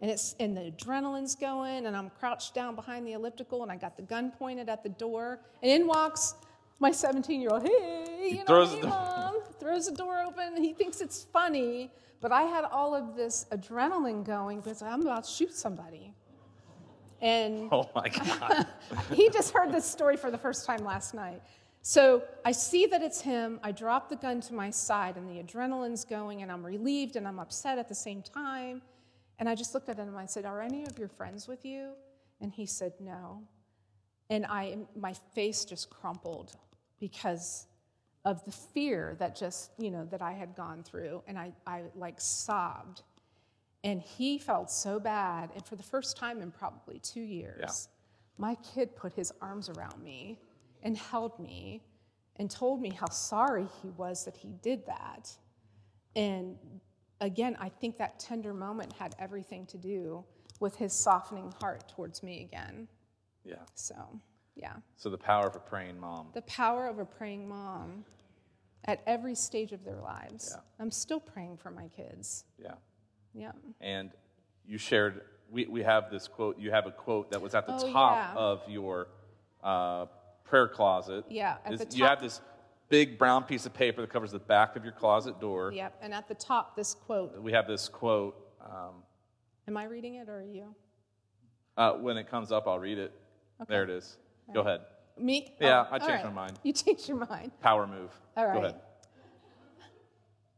And it's and the adrenaline's going, and I'm crouched down behind the elliptical, and I got the gun pointed at the door. And in walks my seventeen-year-old. Hey, you he know, hey, Mom. Throws the door open, and he thinks it's funny. But I had all of this adrenaline going because I'm about to shoot somebody. And oh, my God. He just heard this story for the first time last night. So I see that it's him. I drop the gun to my side, and the adrenaline's going, and I'm relieved, and I'm upset at the same time. And I just looked at him, and I said, are any of your friends with you? And he said, no. And I, my face just crumpled because of the fear that just, you know, that I had gone through, and I, I like sobbed. And he felt so bad, and for the first time in probably two years, yeah. my kid put his arms around me and held me and told me how sorry he was that he did that. And again, I think that tender moment had everything to do with his softening heart towards me again. Yeah. So, yeah. So the power of a praying mom. The power of a praying mom. At every stage of their lives. Yeah. I'm still praying for my kids. Yeah. Yeah. And you shared, we, we have this quote, you have a quote that was at the oh, top yeah. of your uh, prayer closet. Yeah, at is, the top. You have this big brown piece of paper that covers the back of your closet door. Yep, and at the top, this quote. We have this quote. Um, Am I reading it or are you? Uh, when it comes up, I'll read it. Okay. There it is. All Go right. ahead. Me? Yeah, um, I changed right. my mind. You changed your mind. Power move. All right. Go ahead.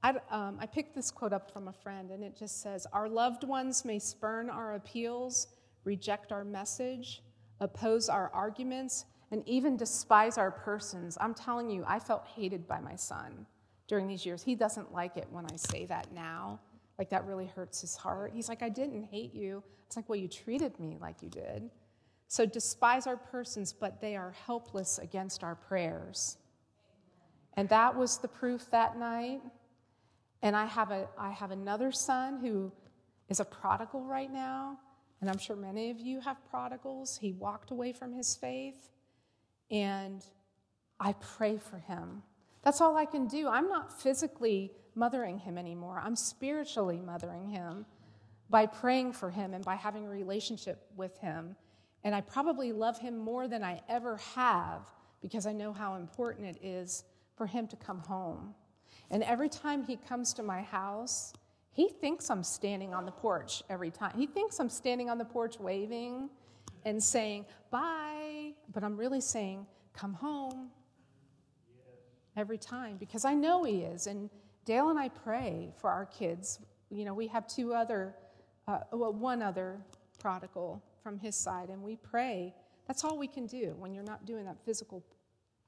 I, um, I picked this quote up from a friend, and it just says, our loved ones may spurn our appeals, reject our message, oppose our arguments, and even despise our persons. I'm telling you, I felt hated by my son during these years. He doesn't like it when I say that now. Like, that really hurts his heart. He's like, I didn't hate you. It's like, well, you treated me like you did. So despise our persons, but they are helpless against our prayers. And that was the proof that night. And I have a I have another son who is a prodigal right now, and I'm sure many of you have prodigals. He walked away from his faith, and I pray for him. That's all I can do. I'm not physically mothering him anymore. I'm spiritually mothering him by praying for him and by having a relationship with him. And I probably love him more than I ever have because I know how important it is for him to come home. And every time he comes to my house, he thinks I'm standing on the porch every time. He thinks I'm standing on the porch waving and saying, bye. But I'm really saying, come home every time because I know he is. And Dale and I pray for our kids. You know, we have two other, uh, well, one other prodigal from his side, and we pray. That's all we can do when you're not doing that physical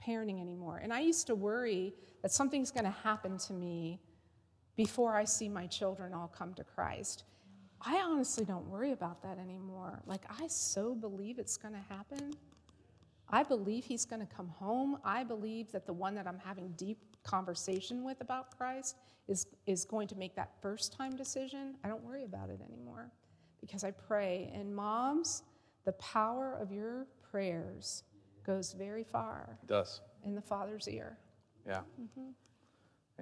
parenting anymore. And I used to worry that something's going to happen to me before I see my children all come to Christ. I honestly don't worry about that anymore. Like, I so believe it's going to happen. I believe he's going to come home. I believe that the one that I'm having deep conversation with about Christ is, is going to make that first-time decision. I don't worry about it anymore. Because I pray. And moms, the power of your prayers goes very far. It does. In the Father's ear. Yeah. Mm-hmm.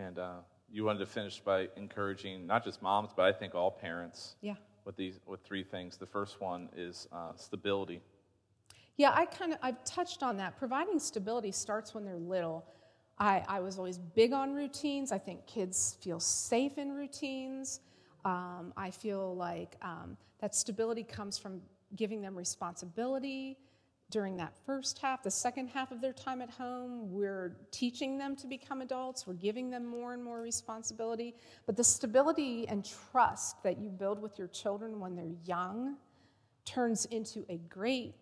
And uh, you wanted to finish by encouraging not just moms, but I think all parents. Yeah. With these, with three things. The first one is uh, stability. Yeah, I kind of I've touched on that. Providing stability starts when they're little. I I was always big on routines. I think kids feel safe in routines. Um, I feel like um, that stability comes from giving them responsibility during that first half. The second half of their time at home, we're teaching them to become adults. We're giving them more and more responsibility. But the stability and trust that you build with your children when they're young turns into a great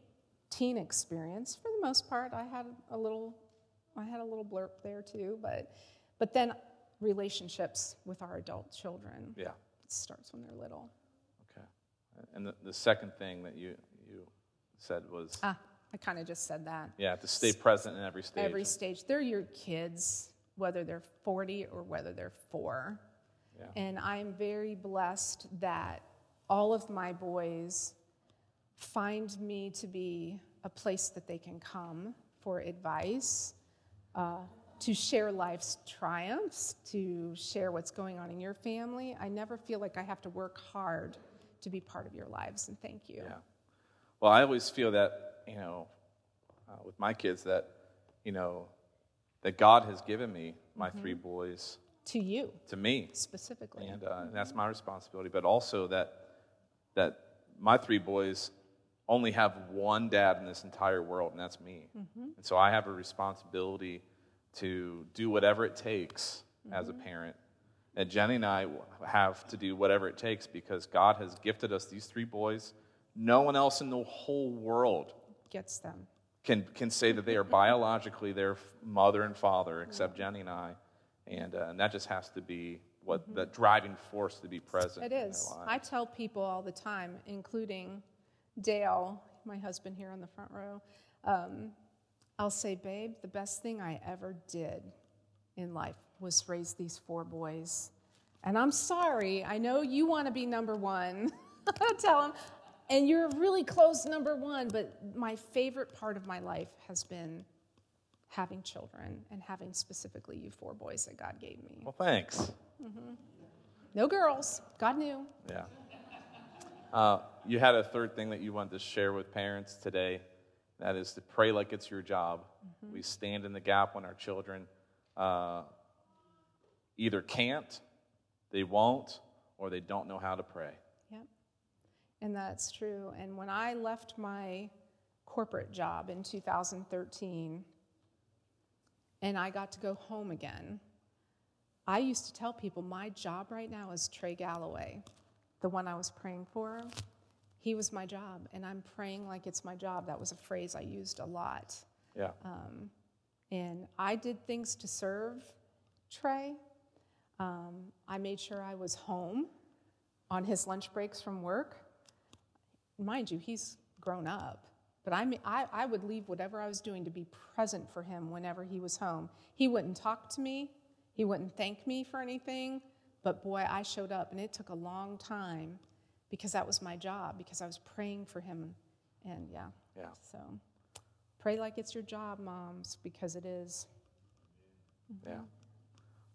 teen experience. For the most part, I had a little, I had a little blurb there too. But, but then relationships with our adult children. Yeah. Starts when they're little. Okay. And the, the second thing that you you said was... Ah, I kind of just said that. Yeah, to stay present in every stage. Every stage. They're your kids, whether they're forty or whether they're four. Yeah. And I'm very blessed that all of my boys find me to be a place that they can come for advice, uh, to share life's triumphs, to share what's going on in your family. I never feel like I have to work hard to be part of your lives, and thank you. Yeah. Well, I always feel that, you know, uh, with my kids, that, you know, that God has given me, my mm-hmm. three boys. To you. To me. Specifically. And, uh, mm-hmm. and that's my responsibility. But also that that my three boys only have one dad in this entire world, and that's me. Mm-hmm. And so I have a responsibility to do whatever it takes mm-hmm. as a parent. And Jenny and I have to do whatever it takes because God has gifted us these three boys. No one else in the whole world gets them. Can can say that they are biologically their mother and father, except yeah. Jenny and I. And, uh, and that just has to be what mm-hmm. the driving force to be present. It is. In their lives. I tell people all the time, including Dale, my husband here on the front row, um, I'll say, babe, the best thing I ever did in life was raise these four boys. And I'm sorry, I know you want to be number one. Tell them. And you're really close number one, but my favorite part of my life has been having children and having specifically you four boys that God gave me. Well, thanks. Mm-hmm. No girls. God knew. Yeah. Uh, you had a third thing that you wanted to share with parents today. That is to pray like it's your job. Mm-hmm. We stand in the gap when our children uh, either can't, they won't, or they don't know how to pray. Yep. And that's true. And when I left my corporate job in two thousand thirteen, and I got to go home again, I used to tell people, my job right now is Trey Galloway, the one I was praying for. He was my job, and I'm praying like it's my job. That was a phrase I used a lot. Yeah. Um, and I did things to serve Trey. Um, I made sure I was home on his lunch breaks from work. Mind you, he's grown up. But I, mean, I I would leave whatever I was doing to be present for him whenever he was home. He wouldn't talk to me. He wouldn't thank me for anything. But, boy, I showed up, and it took a long time because that was my job, because I was praying for him. And, yeah. yeah. So pray like it's your job, moms, because it is. Mm-hmm. Yeah.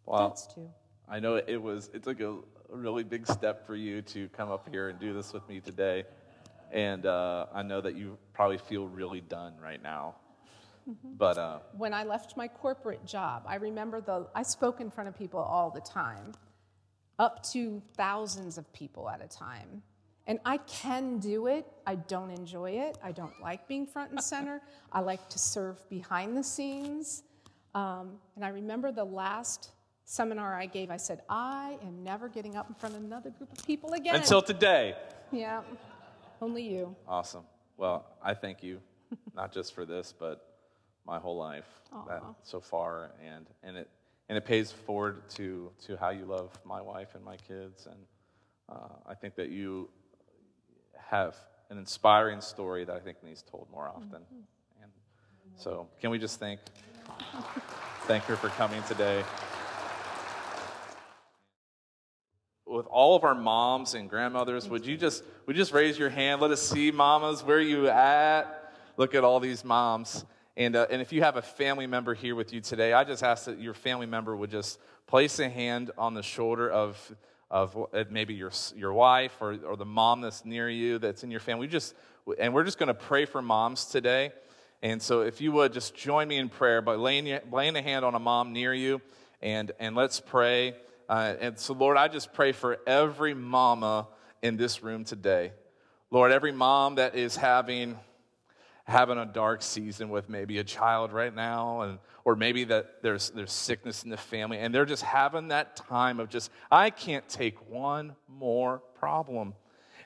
Well, that's too. I know it was. It took a really big step for you to come up here and do this with me today. And uh, I know that you probably feel really done right now. Mm-hmm. But uh, when I left my corporate job, I remember the I spoke in front of people all the time, up to thousands of people at a time. And I can do it. I don't enjoy it. I don't like being front and center. I like to serve behind the scenes. Um, and I remember the last seminar I gave, I said, I am never getting up in front of another group of people again. Until today. Yeah. Only you. Awesome. Well, I thank you, not just for this, but my whole life that, so far, and and it and it pays forward to to how you love my wife and my kids, and uh, I think that you have an inspiring story that I think needs told more often. Mm-hmm. And so, can we just thank thank her for coming today? With all of our moms and grandmothers, would you just would you just raise your hand? Let us see, mamas, where you at? Look at all these moms. And uh, and if you have a family member here with you today, I just ask that your family member would just place a hand on the shoulder of of maybe your your wife or or the mom that's near you, that's in your family. We just and we're just going to pray for moms today. And so if you would just join me in prayer by laying laying a hand on a mom near you, and and let's pray. Uh, and so, Lord, I just pray for every mama in this room today. Lord, every mom that is having having a dark season with maybe a child right now, and or maybe that there's there's sickness in the family, and they're just having that time of just, I can't take one more problem.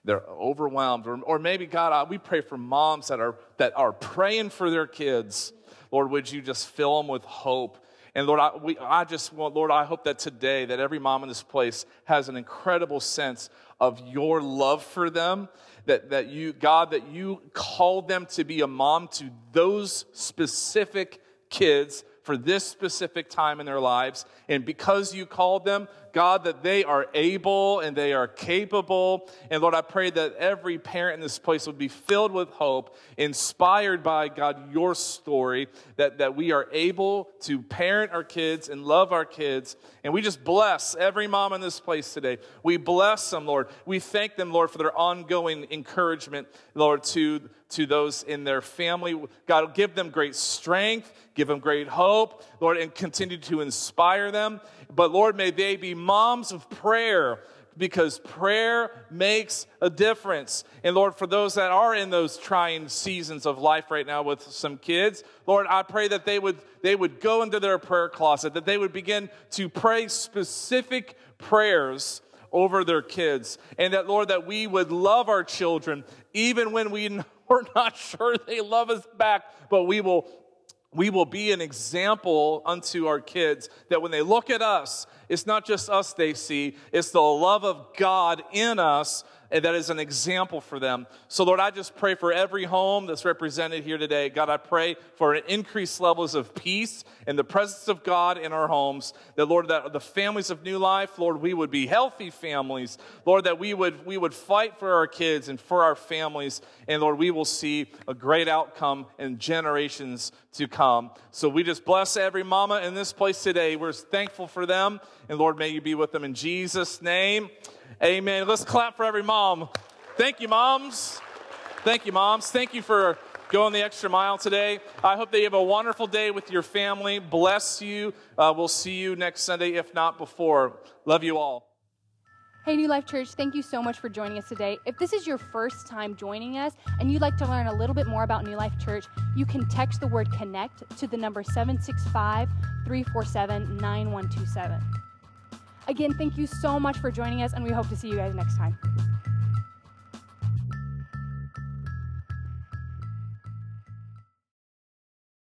They're overwhelmed. Or, or maybe, God, I, we pray for moms that are that are praying for their kids. Lord, would you just fill them with hope? And Lord, I, we, I just want, Lord, I hope that today that every mom in this place has an incredible sense of your love for them, that, that you, God, that you called them to be a mom to those specific kids for this specific time in their lives. And because you called them, God, that they are able and they are capable. And Lord, I pray that every parent in this place would be filled with hope, inspired by, God, your story, that, that we are able to parent our kids and love our kids. And we just bless every mom in this place today. We bless them, Lord. We thank them, Lord, for their ongoing encouragement, Lord, to, to those in their family. God, give them great strength, give them great hope, Lord, and continue to inspire them. But Lord, may they be moms of prayer, because prayer makes a difference. And Lord, for those that are in those trying seasons of life right now with some kids, Lord, I pray that they would they would go into their prayer closet, that they would begin to pray specific prayers over their kids. And that, Lord, that we would love our children, even when we we're not sure they love us back, but we will we will be an example unto our kids, that when they look at us, it's not just us they see, it's the love of God in us, and that is an example for them. So, Lord, I just pray for every home that's represented here today. God, I pray for increased levels of peace and the presence of God in our homes. That, Lord, that the families of New Life, Lord, we would be healthy families. Lord, that we would, we would fight for our kids and for our families. And, Lord, we will see a great outcome in generations to come. So we just bless every mama in this place today. We're thankful for them. And, Lord, may you be with them in Jesus' name. Amen. Let's clap for every mom. Thank you, moms. Thank you, moms. Thank you for going the extra mile today. I hope that you have a wonderful day with your family. Bless you. Uh, we'll see you next Sunday, if not before. Love you all. Hey, New Life Church, thank you so much for joining us today. If this is your first time joining us and you'd like to learn a little bit more about New Life Church, you can text the word CONNECT to the number seven six five, three four seven, nine one two seven. Again, thank you so much for joining us, and we hope to see you guys next time.